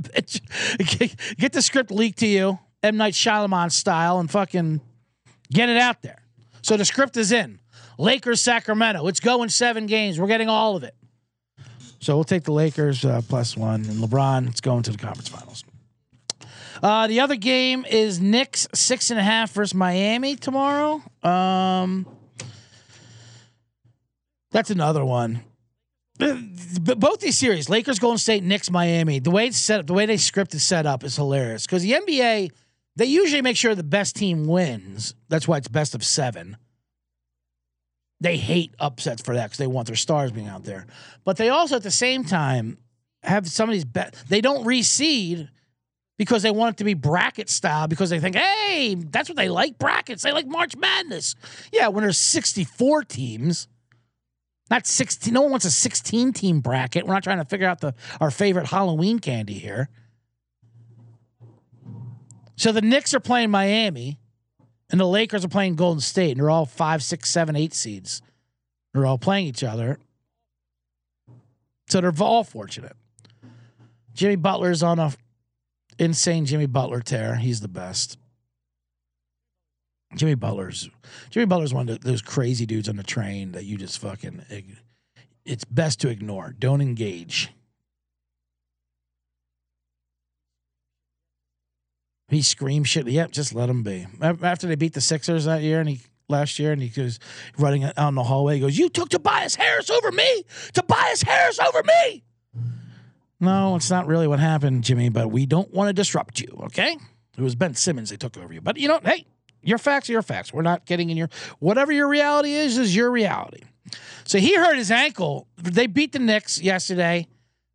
get the script leaked to you, M. Night Shyamalan style, and fucking get it out there. So the script is in. Lakers, Sacramento. It's going 7 games. We're getting all of it. So we'll take the Lakers +1 and LeBron. It's going to the conference finals. The other game is Knicks 6.5 versus Miami tomorrow. That's another one. Both these series, Lakers, Golden State, Knicks, Miami, the way it's set up, the way they script is set up is hilarious. Because the NBA, they usually make sure the best team wins. That's why it's best of 7. They hate upsets for that because they want their stars being out there. But they also, at the same time, have some of these they don't reseed because they want it to be bracket style because they think, hey, that's what they like, brackets. They like March Madness. Yeah, when there's 64 teams. Not 16. No one wants a 16-team bracket. We're not trying to figure out our favorite Halloween candy here. So the Knicks are playing Miami, and the Lakers are playing Golden State, and they're all 5, 6, 7, 8 seeds. They're all playing each other, so they're all fortunate. Jimmy Butler's on a insane Jimmy Butler tear. He's the best. Jimmy Butler's one of those crazy dudes on the train that you just fucking. It's best to ignore. Don't engage. He screams shit. Yep, just let him be. After they beat the Sixers that year, and he goes running out in the hallway. He goes, "You took Tobias Harris over me. Tobias Harris over me." No, it's not really what happened, Jimmy. But we don't want to disrupt you. Okay, it was Ben Simmons. They took over you. But you know, hey. Your facts are your facts. We're not getting in your... Whatever your reality is your reality. So he hurt his ankle. They beat the Knicks yesterday.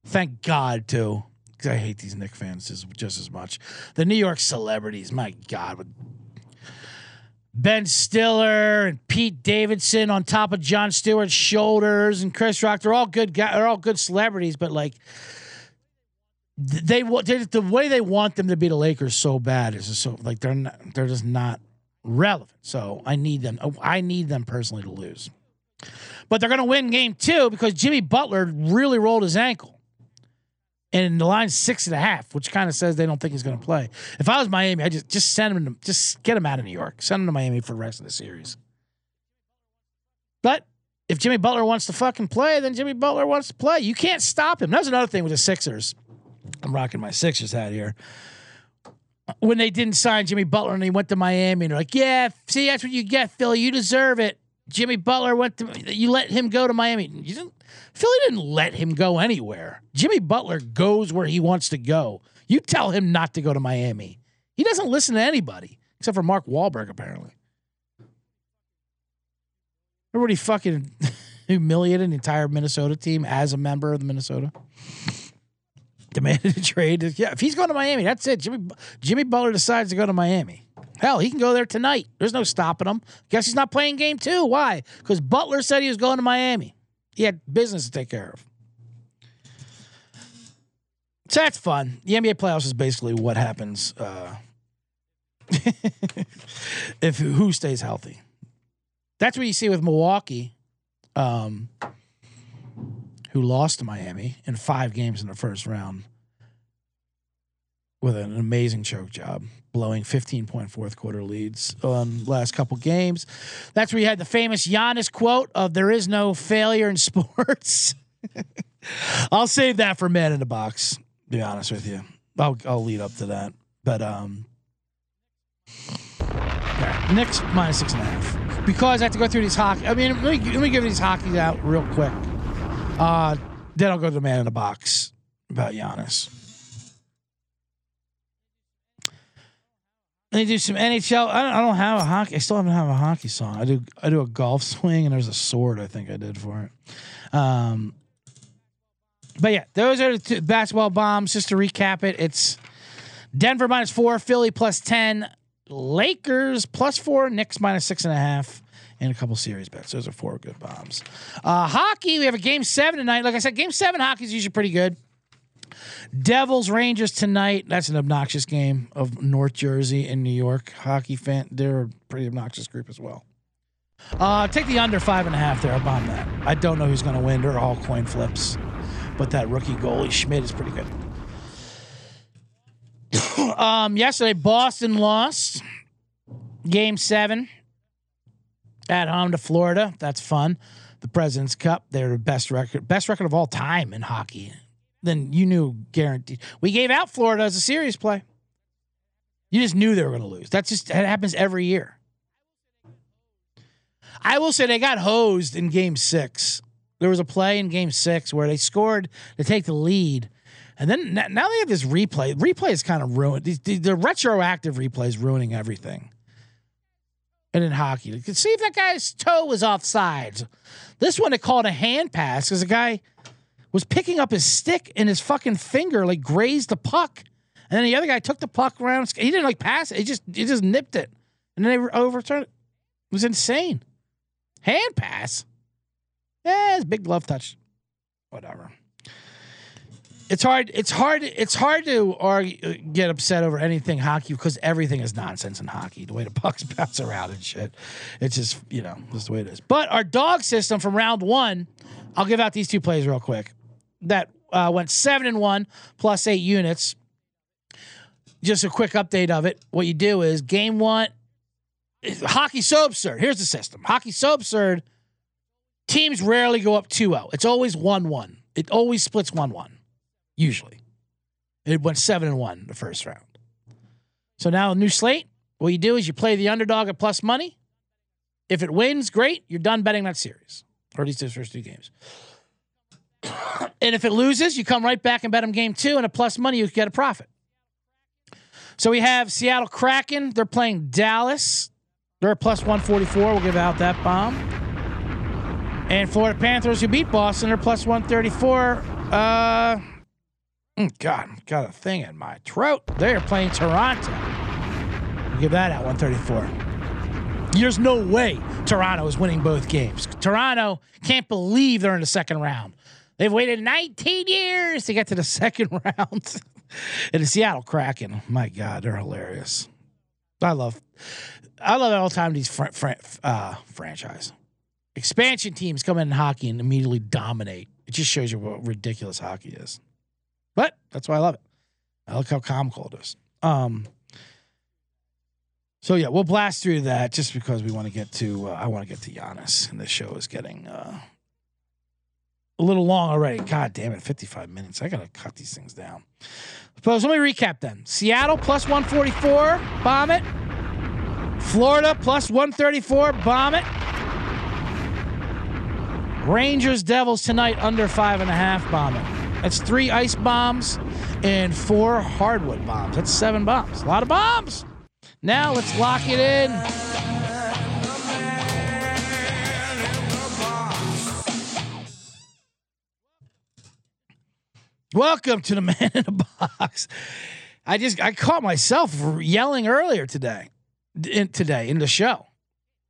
Thank God, too. Because I hate these Knicks fans just as much. The New York celebrities. My God. Ben Stiller and Pete Davidson on top of Jon Stewart's shoulders and Chris Rock. They're all good guys. They're all good celebrities, but like they the way they want them to be the Lakers so bad is just so like, they're just not relevant. So I need them personally to lose, but they're going to win Game 2 because Jimmy Butler really rolled his ankle and the line's 6.5, which kind of says they don't think he's going to play. If I was Miami, I just send him to just get him out of New York, send him to Miami for the rest of the series. But if Jimmy Butler wants to fucking play, then Jimmy Butler wants to play. You can't stop him. That's another thing with the Sixers. I'm rocking my Sixers hat here. When they didn't sign Jimmy Butler and he went to Miami and they're like, yeah, see, that's what you get, Philly. You deserve it. Jimmy Butler you let him go to Miami. Philly didn't let him go anywhere. Jimmy Butler goes where he wants to go. You tell him not to go to Miami. He doesn't listen to anybody except for Mark Wahlberg, apparently. Everybody fucking humiliated the entire Minnesota team as a member of the Minnesota. Demanded a trade. Yeah, if he's going to Miami, that's it. Jimmy Butler decides to go to Miami. Hell, he can go there tonight. There's no stopping him. Guess he's not playing Game 2. Why? Because Butler said he was going to Miami. He had business to take care of. So that's fun. The NBA playoffs is basically what happens if who stays healthy. That's what you see with Milwaukee. Who lost to Miami in 5 games in the first round with an amazing choke job, blowing 15-point fourth quarter leads on last couple games. That's where you had the famous Giannis quote of "There is no failure in sports." I'll save that for Man in the Box, to be honest with you. I'll lead up to that, but right, Knicks minus 6.5 because I have to go through these hockey. I mean, let me give these hockeys out real quick. Then I'll go to the Man in the Box about Giannis. They do some NHL. I don't have a hockey. I still haven't have a hockey song. I do a golf swing and there's a sword. I think I did for it. But yeah, those are the two basketball bombs. Just to recap it, it's Denver minus 4, Philly plus 10, Lakers plus 4, Knicks minus 6.5. And a couple series bets. Those are 4 good bombs. Hockey, we have a Game 7 tonight. Like I said, Game 7 hockey is usually pretty good. Devils Rangers tonight. That's an obnoxious game of North Jersey and New York hockey fan. They're a pretty obnoxious group as well. Take the under 5.5 there. I'll bomb that. I don't know who's going to win. They're all coin flips, but that rookie goalie Schmidt is pretty good. Yesterday Boston lost Game 7. At home to Florida. That's fun. The President's Cup. They're the best record of all time in hockey. Then you knew guaranteed. We gave out Florida as a series play. You just knew they were going to lose. That's just, it happens every year. I will say they got hosed in Game 6. There was a play in Game 6 where they scored to take the lead. And then now they have this replay. Replay is kind of ruined. The retroactive replay is ruining everything. And in hockey, you could see if that guy's toe was offsides. This one, it called a hand pass because the guy was picking up his stick and his fucking finger like grazed the puck, and then the other guy took the puck around. He didn't like pass it; he just nipped it, and then they overturned it. It was insane. Hand pass. Yeah, it's big glove touch. Whatever. It's hard to argue, get upset over anything hockey because everything is nonsense in hockey. The way the pucks bounce around and shit, it's just that's the way it is. But our dog system from round 1, I'll give out these two plays real quick. That went 7-1 plus 8 units. Just a quick update of it. What you do is Game 1, hockey's so absurd. Here's the system. Hockey's so absurd. Teams rarely go up 2-0. It's always 1-1. It always splits 1-1. Usually. It went 7-1 the first round. So now a new slate. What you do is you play the underdog at plus money. If it wins, great. You're done betting that series. Or at least those first 2 games. And if it loses, you come right back and bet them Game 2 and at plus money, you get a profit. So we have Seattle Kraken. They're playing Dallas. They're at plus 144. We'll give out that bomb. And Florida Panthers, who beat Boston, are plus 134. God, I've got a thing in my throat. They're playing Toronto. We'll give that out 134. There's no way Toronto is winning both games. Toronto can't believe they're in the second round. They've waited 19 years to get to the second round. And the Seattle Kraken, my God, they're hilarious. I love all the time these franchise expansion teams come in hockey and immediately dominate. It just shows you what ridiculous hockey is. But that's why I love it. I like how comical it is. So yeah, we'll blast through that just because we want to get to. I want to get to Giannis, and this show is getting a little long already. God damn it, 55 minutes. I gotta cut these things down. Suppose let me recap then. Seattle plus 144, bomb it. Florida plus 134, bomb it. Rangers Devils tonight under 5.5, bomb it. That's 3 ice bombs and 4 hardwood bombs. That's 7 bombs. A lot of bombs. Now let's lock it in. Welcome to the Man in the Box. I caught myself yelling earlier today in the show.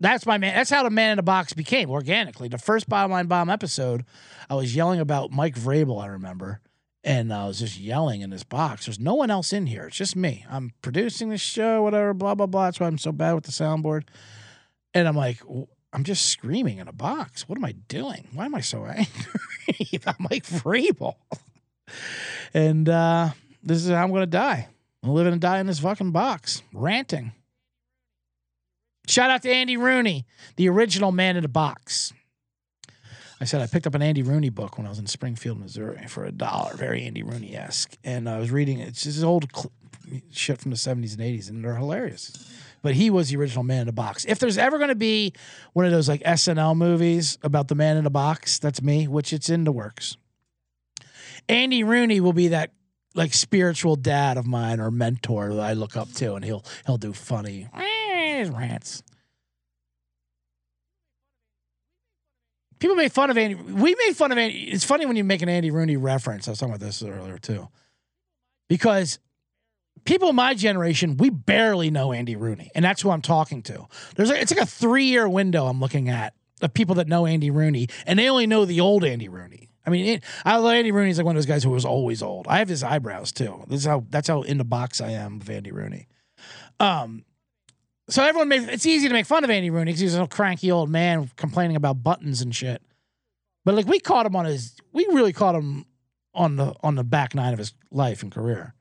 That's my man. That's how the Man in the Box became organically. The first Bottom Line Bomb episode, I was yelling about Mike Vrabel, I remember. And I was just yelling in this box. There's no one else in here. It's just me. I'm producing this show, whatever, blah, blah, blah. That's why I'm so bad with the soundboard. And I'm like, I'm just screaming in a box. What am I doing? Why am I so angry about Mike Vrabel? And this is how I'm going to die. I'm living and dying in this fucking box, ranting. Shout out to Andy Rooney, the original Man in the Box. I said I picked up an Andy Rooney book when I was in Springfield, Missouri for $1, very Andy Rooney-esque. And I was reading it. It's just old shit from the 70s and 80s, and they're hilarious. But he was the original Man in the Box. If there's ever going to be one of those like SNL movies about the Man in the Box, that's me, which it's in the works. Andy Rooney will be that like spiritual dad of mine or mentor that I look up to, and he'll do funny rants. People made fun of Andy. We made fun of Andy. It's funny when you make an Andy Rooney reference. I was talking about this earlier too, because people my generation, we barely know Andy Rooney, and that's who I'm talking to. It's like a 3-year window I'm looking at of people that know Andy Rooney, and they only know the old Andy Rooney. I mean, I love Andy Rooney's like one of those guys who was always old. I have his eyebrows too. That's how in the box I am with Andy Rooney. So everyone made it's easy to make fun of Andy Rooney because he's a cranky old man complaining about buttons and shit. But like we really caught him on the back nine of his life and career.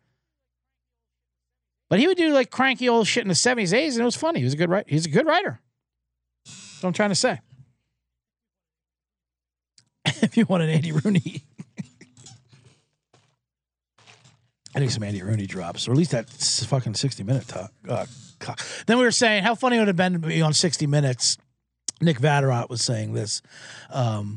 But he would do like cranky old shit in the '70s, eighties, and it was funny. He was a good writer. He's a good writer. That's what I'm trying to say. If you want an Andy Rooney, I need some Andy Rooney drops, or at least that fucking 60-minute talk. Then we were saying how funny it would have been to be on 60 Minutes. Nick Vatterott was saying this. I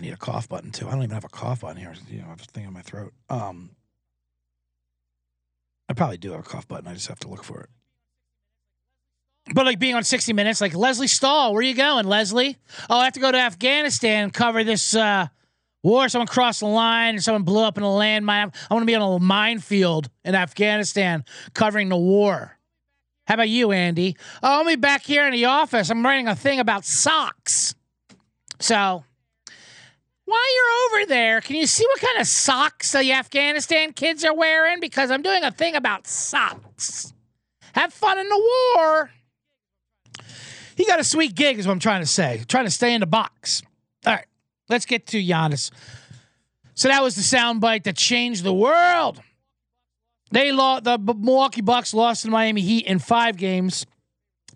need a cough button too. I don't even have a cough button here. You know, I have a thing in my throat. I probably do have a cough button. I just have to look for it. But like being on 60 Minutes, like Leslie Stahl, where are you going, Leslie? Oh, I have to go to Afghanistan and cover this war. Someone crossed the line and someone blew up in a landmine. I want to be on a minefield in Afghanistan covering the war. How about you, Andy? Oh, I'll be back here in the office. I'm writing a thing about socks. So while you're over there, can you see what kind of socks the Afghanistan kids are wearing? Because I'm doing a thing about socks. Have fun in the war. He got a sweet gig is what I'm trying to say. Trying to stay in the box. All right. Let's get to Giannis. So that was the soundbite that changed the world. They lost, the Milwaukee Bucks lost to the Miami Heat in 5 games.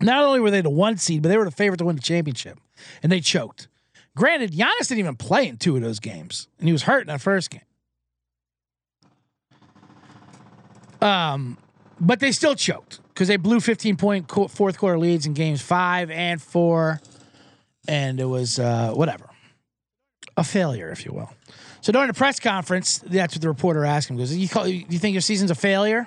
Not only were they the 1 seed, but they were the favorite to win the championship. And they choked. Granted, Giannis didn't even play in 2 of those games. And he was hurt in that first game. But they still choked because they blew 15-point fourth quarter leads in games 5 and 4. And it was whatever. A failure, if you will. So during the press conference, that's what the reporter asked him. Goes, you think your season's a failure?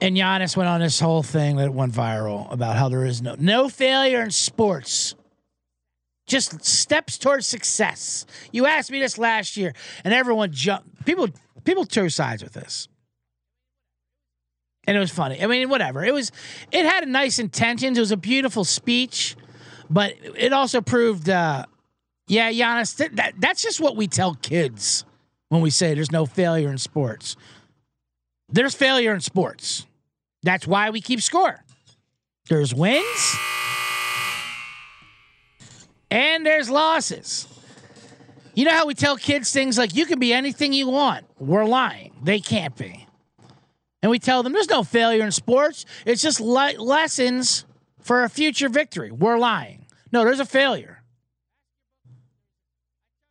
And Giannis went on this whole thing that went viral about how there is no failure in sports. Just steps towards success. You asked me this last year, and everyone jumped. People chose sides with this. And it was funny. I mean, whatever. It had nice intentions. It was a beautiful speech, but it also proved, yeah, Giannis, that's just what we tell kids when we say there's no failure in sports. There's failure in sports. That's why we keep score. There's wins and there's losses. You know how we tell kids things like you can be anything you want. We're lying. They can't be. And we tell them there's no failure in sports. It's just lessons for a future victory. We're lying. No, there's a failure.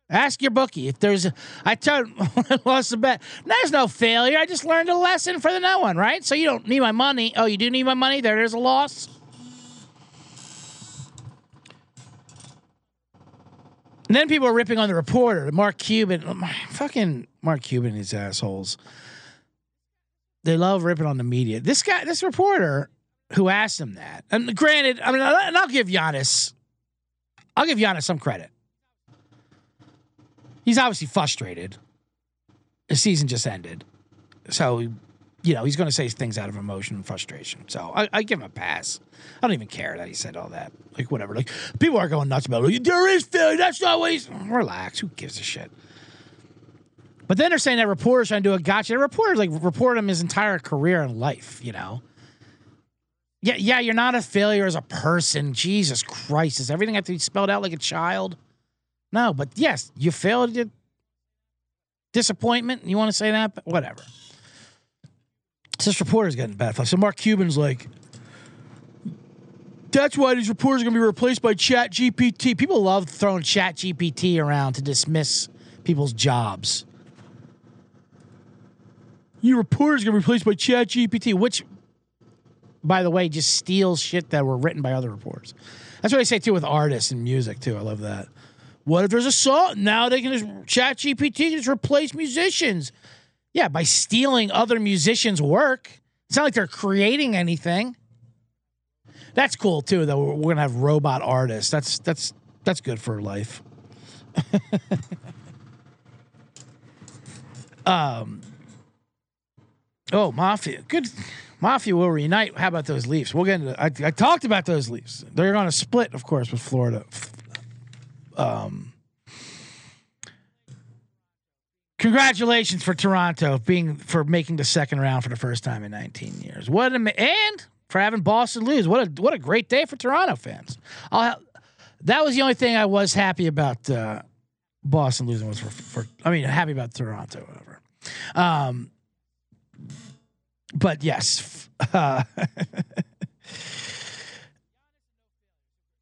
Ask your bookie if there's a, I lost the bet. There's no failure. I just learned a lesson for the no one, right? So you don't need my money. Oh, you do need my money. There's a loss. And then people are ripping on the reporter, Mark Cuban. Fucking Mark Cuban, these assholes. They love ripping on the media. This guy, this reporter who asked him that, and granted, I mean, and I'll give Giannis some credit. He's obviously frustrated. The season just ended. So, you know, he's going to say things out of emotion and frustration. So I give him a pass. I don't even care that he said all that. Like, whatever. Like, people are going nuts about it. There is failure. That's not what he's... Relax. Who gives a shit? But then they're saying that reporter's trying to do a gotcha. The reporter's like reported him his entire career and life, you know? Yeah, you're not a failure as a person. Jesus Christ. Does everything have to be spelled out like a child? No, but yes, you failed your disappointment. You want to say that? But whatever. So this reporter's getting bad flack. So Mark Cuban's like, that's why these reporters are going to be replaced by ChatGPT. People love throwing ChatGPT around to dismiss people's jobs. Your reporters are going to be replaced by ChatGPT, which, by the way, just steals shit that were written by other reporters. That's what I say, too, with artists and music, too. I love that. What if there's a song? Now they can just ChatGPT just replace musicians. Yeah, by stealing other musicians' work. It's not like they're creating anything. That's cool too, though. We're gonna have robot artists. That's good for life. Oh, Mafia. Good. Mafia will reunite. How about those Leafs? We'll get into it. I talked about those Leafs. They're gonna split, of course, with Florida. Congratulations for Toronto for making the second round for the first time in 19 years. And for having Boston lose. What a great day for Toronto fans. That was the only thing I was happy about Boston losing was happy about Toronto, whatever. But yes,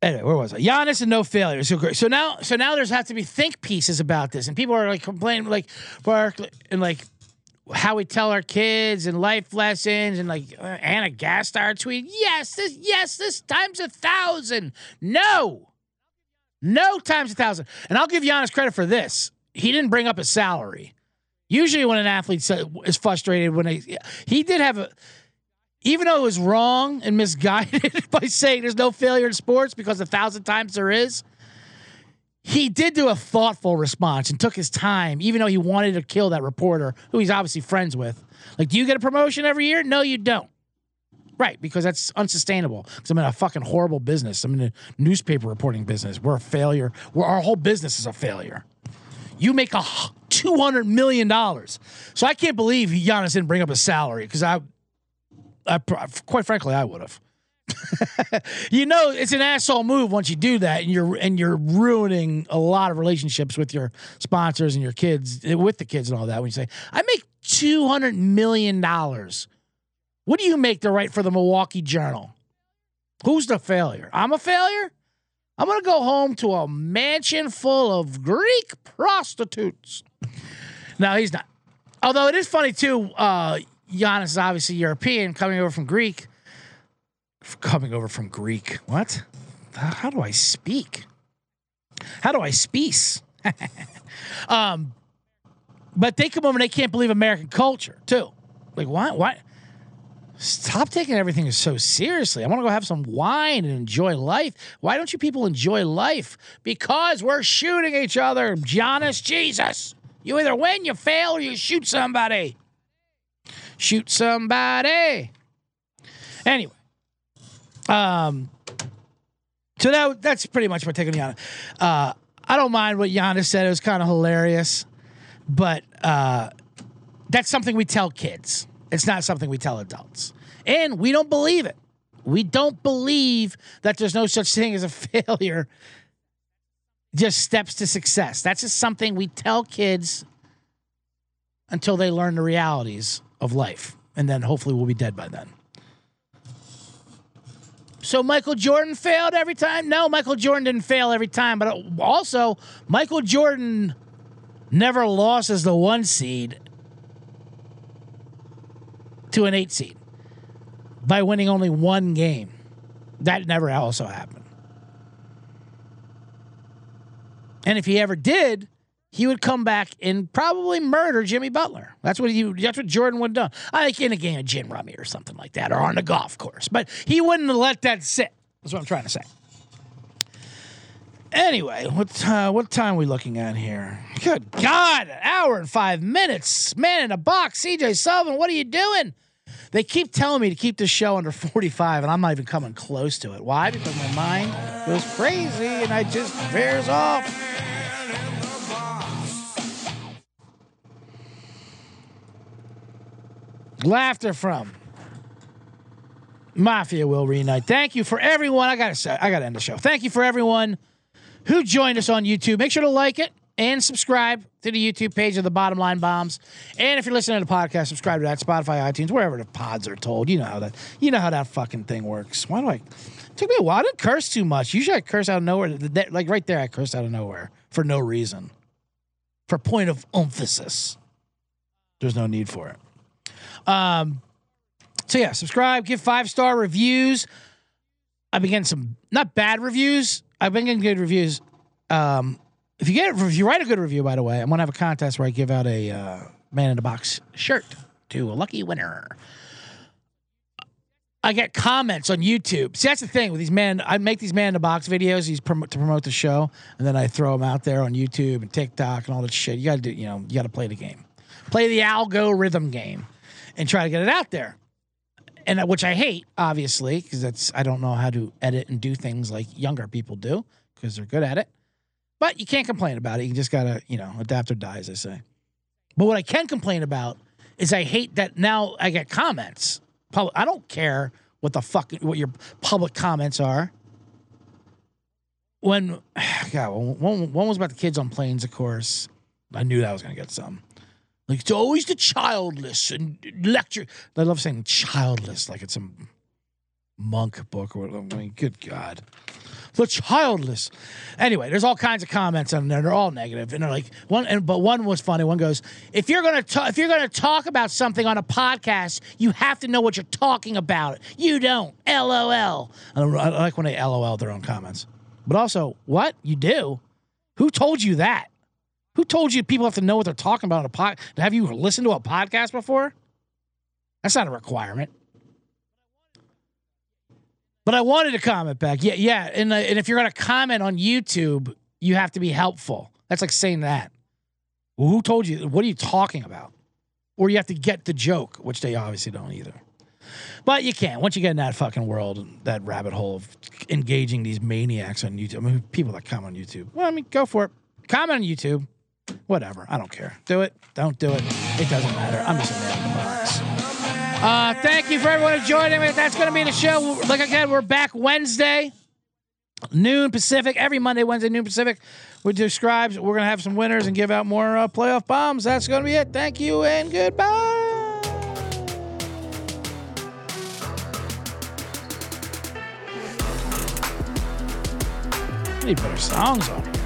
anyway, where was I? Giannis and no failure. So now there's have to be think pieces about this, and people are like complaining, like Barkley, and like how we tell our kids and life lessons, and like Anna Gastar tweet. Yes, this times 1,000. No times 1,000. And I'll give Giannis credit for this. He didn't bring up his salary. Usually, when an athlete is frustrated, when he did have a. Even though it was wrong and misguided by saying there's no failure in sports because 1,000 times there is, he did do a thoughtful response and took his time, even though he wanted to kill that reporter who he's obviously friends with. Like, do you get a promotion every year? No, you don't. Right, because that's unsustainable. Because I'm in a fucking horrible business. I'm in a newspaper reporting business. We're a failure. Our whole business is a failure. You make $200 million. So I can't believe Giannis didn't bring up his salary because quite frankly, I would have. You know, it's an asshole move once you do that, and you're ruining a lot of relationships with your sponsors and your kids, with the kids and all that. When you say, "I make $200 million," what do you make to write for the Milwaukee Journal? Who's the failure? I'm a failure. I'm gonna go home to a mansion full of Greek prostitutes. No, he's not. Although it is funny too. Giannis is obviously European, coming over from Greek. What? How do I speak? How do I speak? But they come over and they can't believe American culture too. Like, why? Stop taking everything so seriously. I want to go have some wine and enjoy life. Why don't you people enjoy life? Because we're shooting each other. Giannis, Jesus. You either win, you fail, or you shoot somebody. Anyway, so that's pretty much my take on Giannis. I don't mind what Giannis said. It was kind of hilarious, but that's something we tell kids. It's not something we tell adults, and we don't believe it. We don't believe that there's no such thing as a failure. Just steps to success. That's just something we tell kids until they learn the realities of life. And then hopefully we'll be dead by then. So Michael Jordan failed every time? No, Michael Jordan didn't fail every time. But also, Michael Jordan never lost as the 1 seed to an 8 seed by winning only 1 game. That never also happened. And if he ever did, he would come back and probably murder Jimmy Butler. That's what Jordan would have done. Like in a game of gin rummy or something like that, or on the golf course. But he wouldn't let that sit. That's what I'm trying to say. Anyway, what time are we looking at here? Good God, an hour and 5 minutes. Man in a box, C.J. Sullivan, what are you doing? They keep telling me to keep this show under 45, and I'm not even coming close to it. Why? Because my mind goes crazy, and I just veers off. Laughter from Mafia will reunite. Thank you for everyone. I gotta end the show. Thank you for everyone who joined us on YouTube. Make sure to like it and subscribe to the YouTube page of the Bottom Line Bombs. And if you're listening to the podcast, subscribe to that, Spotify, iTunes, wherever the pods are told. You know how that fucking thing works. Why do it took me a while. I didn't curse too much. Usually I curse out of nowhere. Like right there, I cursed out of nowhere for no reason. For point of emphasis. There's no need for it. So yeah, subscribe, give 5-star reviews. I've been getting some not bad reviews. I've been getting good reviews. If you write a good review, by the way, I'm gonna have a contest where I give out a Man in the Box shirt to a lucky winner. I get comments on YouTube. See, that's the thing with these I make these Man in the Box videos. These to promote the show, and then I throw them out there on YouTube and TikTok and all that shit. You gotta play the game, play the algorithm game, and try to get it out there. And which I hate, obviously, because I don't know how to edit and do things like younger people do because they're good at it. But you can't complain about it. You just got to, adapt or die, as I say. But what I can complain about is I hate that now I get comments. I don't care what your public comments are. One was about the kids on planes, of course. I knew that I was going to get some. Like, it's always the childless and lecture. I love saying childless like it's some monk book or whatever. I mean, good God. The childless. Anyway, there's all kinds of comments on there. They're all negative, and they're like one was funny. One goes, if you're gonna talk about something on a podcast, you have to know what you're talking about. You don't. LOL. I like when they LOL their own comments, but also what you do. Who told you that? Who told you people have to know what they're talking about on a pod? Have you listened to a podcast before? That's not a requirement. But I wanted to comment back. Yeah. And if you're going to comment on YouTube, you have to be helpful. That's like saying that. Well, who told you? What are you talking about? Or you have to get the joke, which they obviously don't either. But you can't. Once you get in that fucking world, that rabbit hole of engaging these maniacs on YouTube. I mean, people that comment on YouTube. Well, I mean, go for it. Comment on YouTube. Whatever. I don't care. Do it. Don't do it. It doesn't matter. I'm just a man in the box. Thank you for everyone who joined me. That's going to be the show. Like I said, we're back Wednesday, noon Pacific. Every Monday, Wednesday, noon Pacific. We do scribes. We're going to have some winners and give out more playoff bombs. That's going to be it. Thank you and goodbye. I need better songs on it.